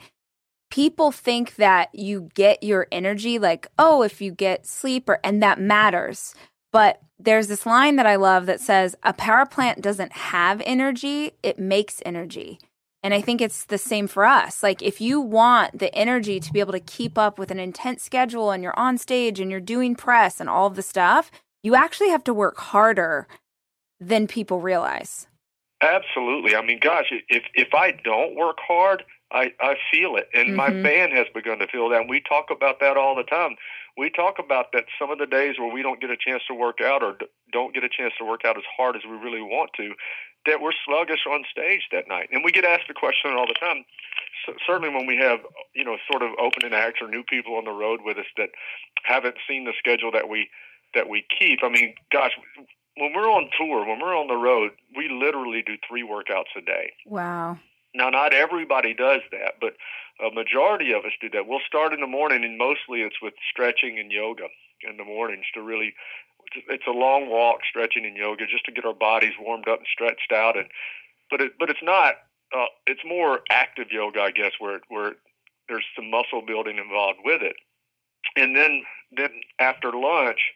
people think that you get your energy, like, oh, if you get sleep, or, and that matters. But there's this line that I love that says, a power plant doesn't have energy, it makes energy. And I think it's the same for us. Like, if you want the energy to be able to keep up with an intense schedule, and you're on stage and you're doing press and all of the stuff, you actually have to work harder than people realize. Absolutely. I mean, gosh, if if I don't work hard, I, I feel it. And mm-hmm. my band has begun to feel that. And we talk about that all the time. We talk about that some of the days where we don't get a chance to work out, or d- don't get a chance to work out as hard as we really want to, that we're sluggish on stage that night. And we get asked the question all the time, so certainly when we have, you know, sort of opening acts or new people on the road with us that haven't seen the schedule that we that we keep. I mean, gosh, when we're on tour, when we're on the road, we literally do three workouts a day. Wow. Now, not everybody does that, but a majority of us do that. We'll start in the morning, and mostly it's with stretching and yoga in the mornings to really – it's a long walk, stretching and yoga, just to get our bodies warmed up and stretched out. And But it, but it's not uh, – it's more active yoga, I guess, where where there's some muscle building involved with it. And then, then after lunch –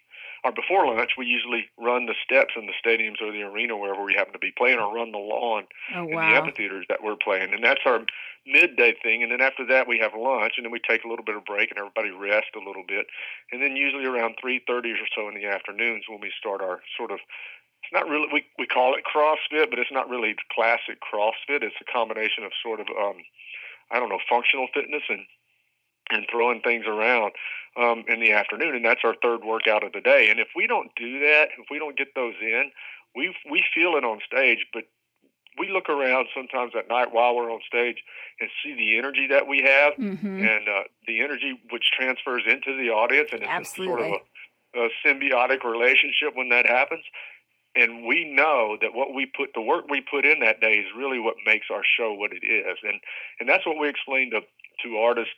or before lunch, we usually run the steps in the stadiums or the arena wherever we happen to be playing, or run the lawn oh, wow. in the amphitheaters that we're playing. And that's our midday thing. And then after that, we have lunch, and then we take a little bit of break, and everybody rests a little bit. And then usually around three thirty or so in the afternoons when we start our sort of, it's not really, we, we call it CrossFit, but it's not really classic CrossFit. It's a combination of sort of, um, I don't know, functional fitness and and throwing things around um, in the afternoon, and that's our third workout of the day. And if we don't do that, if we don't get those in, we we feel it on stage, but we look around sometimes at night while we're on stage and see the energy that we have, mm-hmm. and uh, the energy which transfers into the audience, and it's Absolutely. sort of a, a symbiotic relationship when that happens. And we know that what we put, the work we put in that day is really what makes our show what it is. And, and that's what we explain to, to artists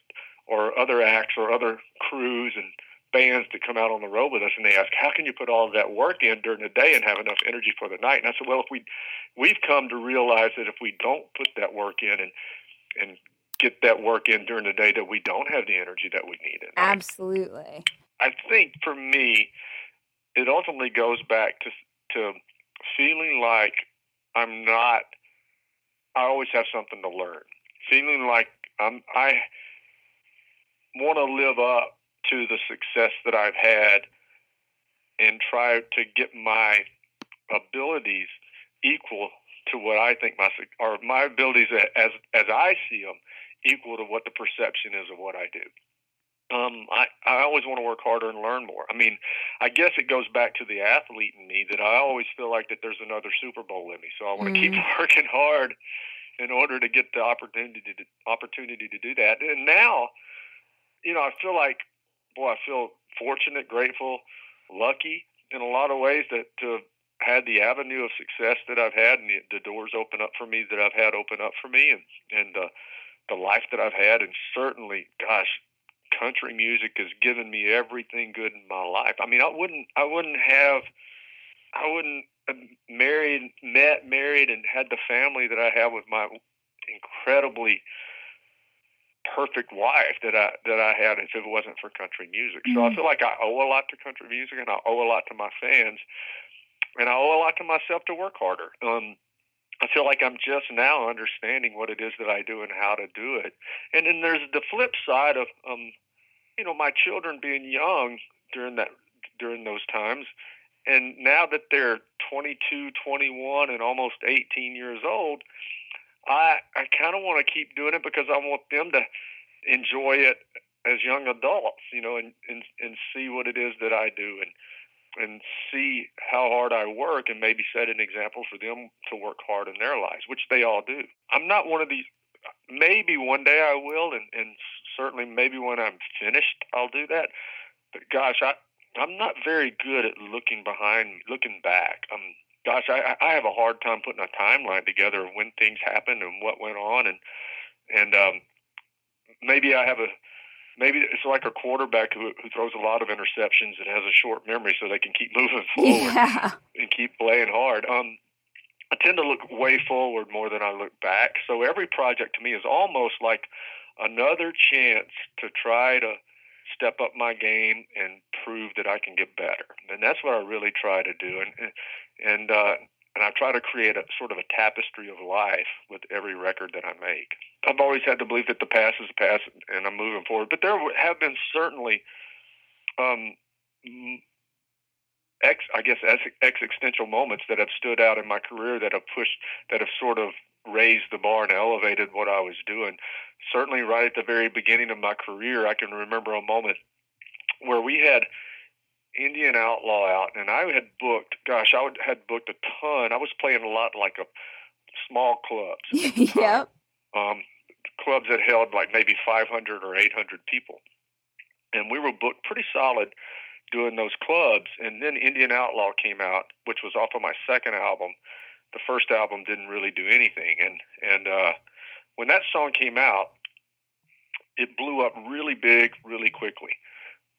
or other acts or other crews and bands that come out on the road with us, and they ask, how can you put all of that work in during the day and have enough energy for the night? And I said, well, if we, we've come to realize that if we don't put that work in and and get that work in during the day, that we don't have the energy that we need. At night. Absolutely. I think for me, it ultimately goes back to to feeling like I'm not, I always have something to learn, feeling like I'm, I want to live up to the success that I've had and try to get my abilities equal to what I think my, or my abilities as as I see them equal to what the perception is of what I do. Um, I, I always want to work harder and learn more. I mean, I guess it goes back to the athlete in me that I always feel like that there's another Super Bowl in me, so I want mm-hmm. to keep working hard in order to get the opportunity to, opportunity to do that. And now, you know, I feel like, boy, I feel fortunate, grateful, lucky in a lot of ways that to have had the avenue of success that I've had, and the, the doors open up for me that I've had open up for me, and, and uh, the life that I've had. And certainly, gosh, country music has given me everything good in my life. I mean, I wouldn't, I wouldn't have, I wouldn't have married, met, married, and had the family that I have with my incredibly perfect wife that I that I had if it wasn't for country music. So I feel like I owe a lot to country music, and I owe a lot to my fans, and I owe a lot to myself to work harder. Um, I feel like I'm just now understanding what it is that I do and how to do it. And then there's the flip side of, um, you know, my children being young during that during those times, and now that they're twenty-two, twenty-one, and almost eighteen years old, I, I kind of want to keep doing it because I want them to enjoy it as young adults, you know, and, and, and see what it is that I do and and see how hard I work and maybe set an example for them to work hard in their lives, which they all do. I'm not one of these, maybe one day I will, and, and certainly maybe when I'm finished I'll do that. But gosh, I, I'm not very good at looking behind, looking back. Um, gosh, I, I have a hard time putting a timeline together of when things happened and what went on. And, and um, maybe I have a, Maybe it's like a quarterback who, who throws a lot of interceptions and has a short memory so they can keep moving forward yeah. and keep playing hard. Um, I tend to look way forward more than I look back. So every project to me is almost like another chance to try to step up my game and prove that I can get better. And that's what I really try to do. And, and, uh, and I try to create a sort of a tapestry of life with every record that I make. I've always had to believe that the past is the past and I'm moving forward. But there have been certainly, um, ex, I guess, existential moments that have stood out in my career that have pushed, that have sort of raised the bar and elevated what I was doing. Certainly right at the very beginning of my career, I can remember a moment where we had Indian Outlaw out, and I had booked, gosh, I would, had booked a ton. I was playing a lot like a small clubs. Yep. Um, clubs that held like maybe five hundred or eight hundred people. And we were booked pretty solid doing those clubs. And then Indian Outlaw came out, which was off of my second album. The first album didn't really do anything. And, and uh, when that song came out, it blew up really big, really quickly.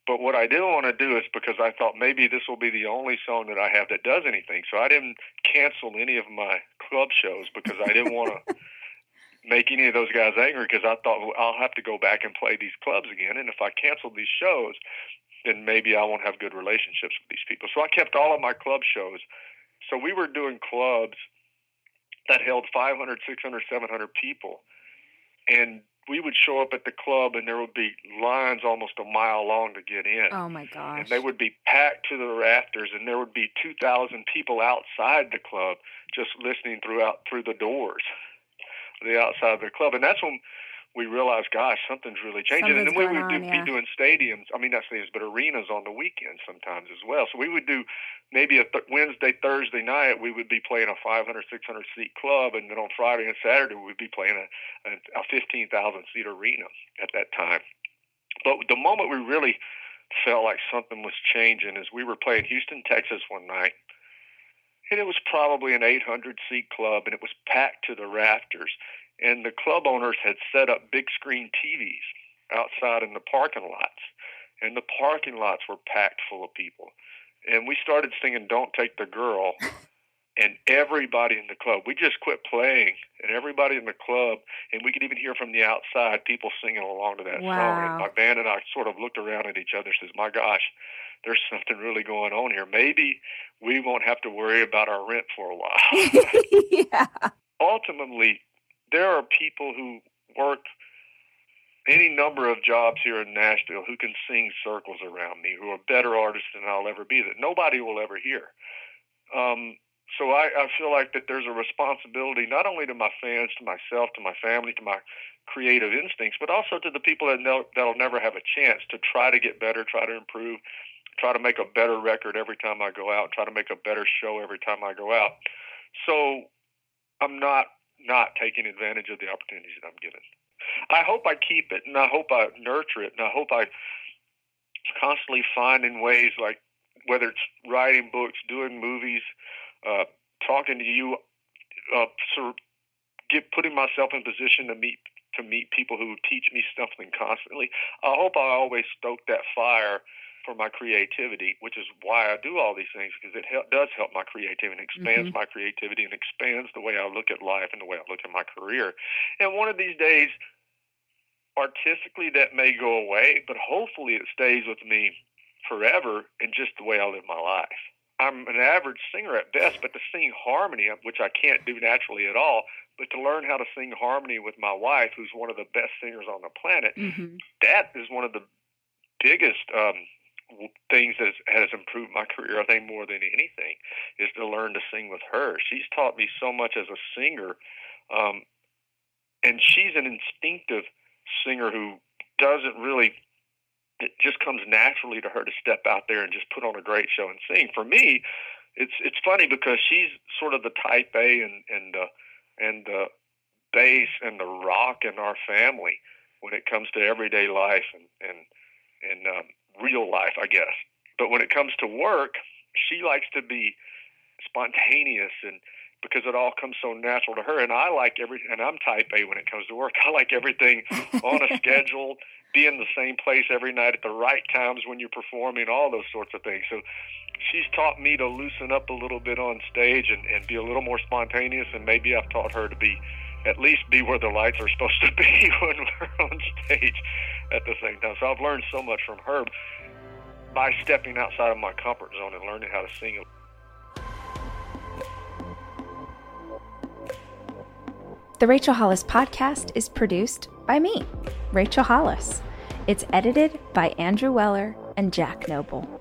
But what I didn't want to do is because I thought maybe this will be the only song that I have that does anything. So I didn't cancel any of my club shows because I didn't want to make any of those guys angry because I thought, well, I'll have to go back and play these clubs again. And if I cancel these shows, then maybe I won't have good relationships with these people. So I kept all of my club shows. So we were doing clubs that held five hundred, six hundred, seven hundred people. And we would show up at the club, and there would be lines almost a mile long to get in. Oh, my gosh. And they would be packed to the rafters, and there would be two thousand people outside the club just listening throughout through the doors, the outside of the club. And that's when we realized, gosh, something's really changing. Something's and then we would do, on, yeah. be doing stadiums. I mean, not stadiums, but arenas on the weekends sometimes as well. So we would do maybe a th- Wednesday, Thursday night, we would be playing a five hundred, six hundred seat club. And then on Friday and Saturday, we'd be playing a, a, a fifteen thousand seat arena at that time. But the moment we really felt like something was changing is we were playing Houston, Texas one night. And it was probably an eight hundred seat club, and it was packed to the rafters. And the club owners had set up big screen T Vs outside in the parking lots. And the parking lots were packed full of people. And we started singing Don't Take the Girl. And everybody in the club, we just quit playing. And everybody in the club, and we could even hear from the outside people singing along to that wow. song. And my band and I sort of looked around at each other and says, my gosh, there's something really going on here. Maybe we won't have to worry about our rent for a while. yeah. Ultimately, there are people who work any number of jobs here in Nashville who can sing circles around me, who are better artists than I'll ever be, that nobody will ever hear. Um, so I, I feel like that there's a responsibility not only to my fans, to myself, to my family, to my creative instincts, but also to the people that know, that'll never have a chance to try to get better, try to improve, try to make a better record every time I go out, try to make a better show every time I go out. So I'm not not taking advantage of the opportunities that I'm given. I hope I keep it, and I hope I nurture it, and I hope I constantly finding ways, like whether it's writing books, doing movies, uh, talking to you, uh, sort of get, putting myself in position to meet to meet people who teach me something constantly. I hope I always stoke that fire for my creativity, which is why I do all these things, because it help, does help my creativity and expands mm-hmm. my creativity and expands the way I look at life and the way I look at my career. And one of these days, artistically, that may go away, but hopefully it stays with me forever in just the way I live my life. I'm an average singer at best, but to sing harmony, which I can't do naturally at all, but to learn how to sing harmony with my wife, who's one of the best singers on the planet, mm-hmm. that is one of the biggest um things that has improved my career, I think, more than anything, is to learn to sing with her. She's taught me so much as a singer, um, and she's an instinctive singer who doesn't really it just comes naturally to her to step out there and just put on a great show and sing. For me, it's it's funny because she's sort of the type A and and uh, and the uh, bass and the rock in our family when it comes to everyday life and and and um, real life, I guess. But when it comes to work, she likes to be spontaneous, and because it all comes so natural to her. And I like every and I'm type A when it comes to work. I like everything on a schedule. Be in the same place every night at the right times when you're performing, all those sorts of things. So she's taught me to loosen up a little bit on stage and, and be a little more spontaneous, and maybe I've taught her to be, at least be where the lights are supposed to be when we're on stage at the same time. So I've learned so much from her by stepping outside of my comfort zone and learning how to sing. The Rachel Hollis Podcast is produced by me, Rachel Hollis. It's edited by Andrew Weller and Jack Noble.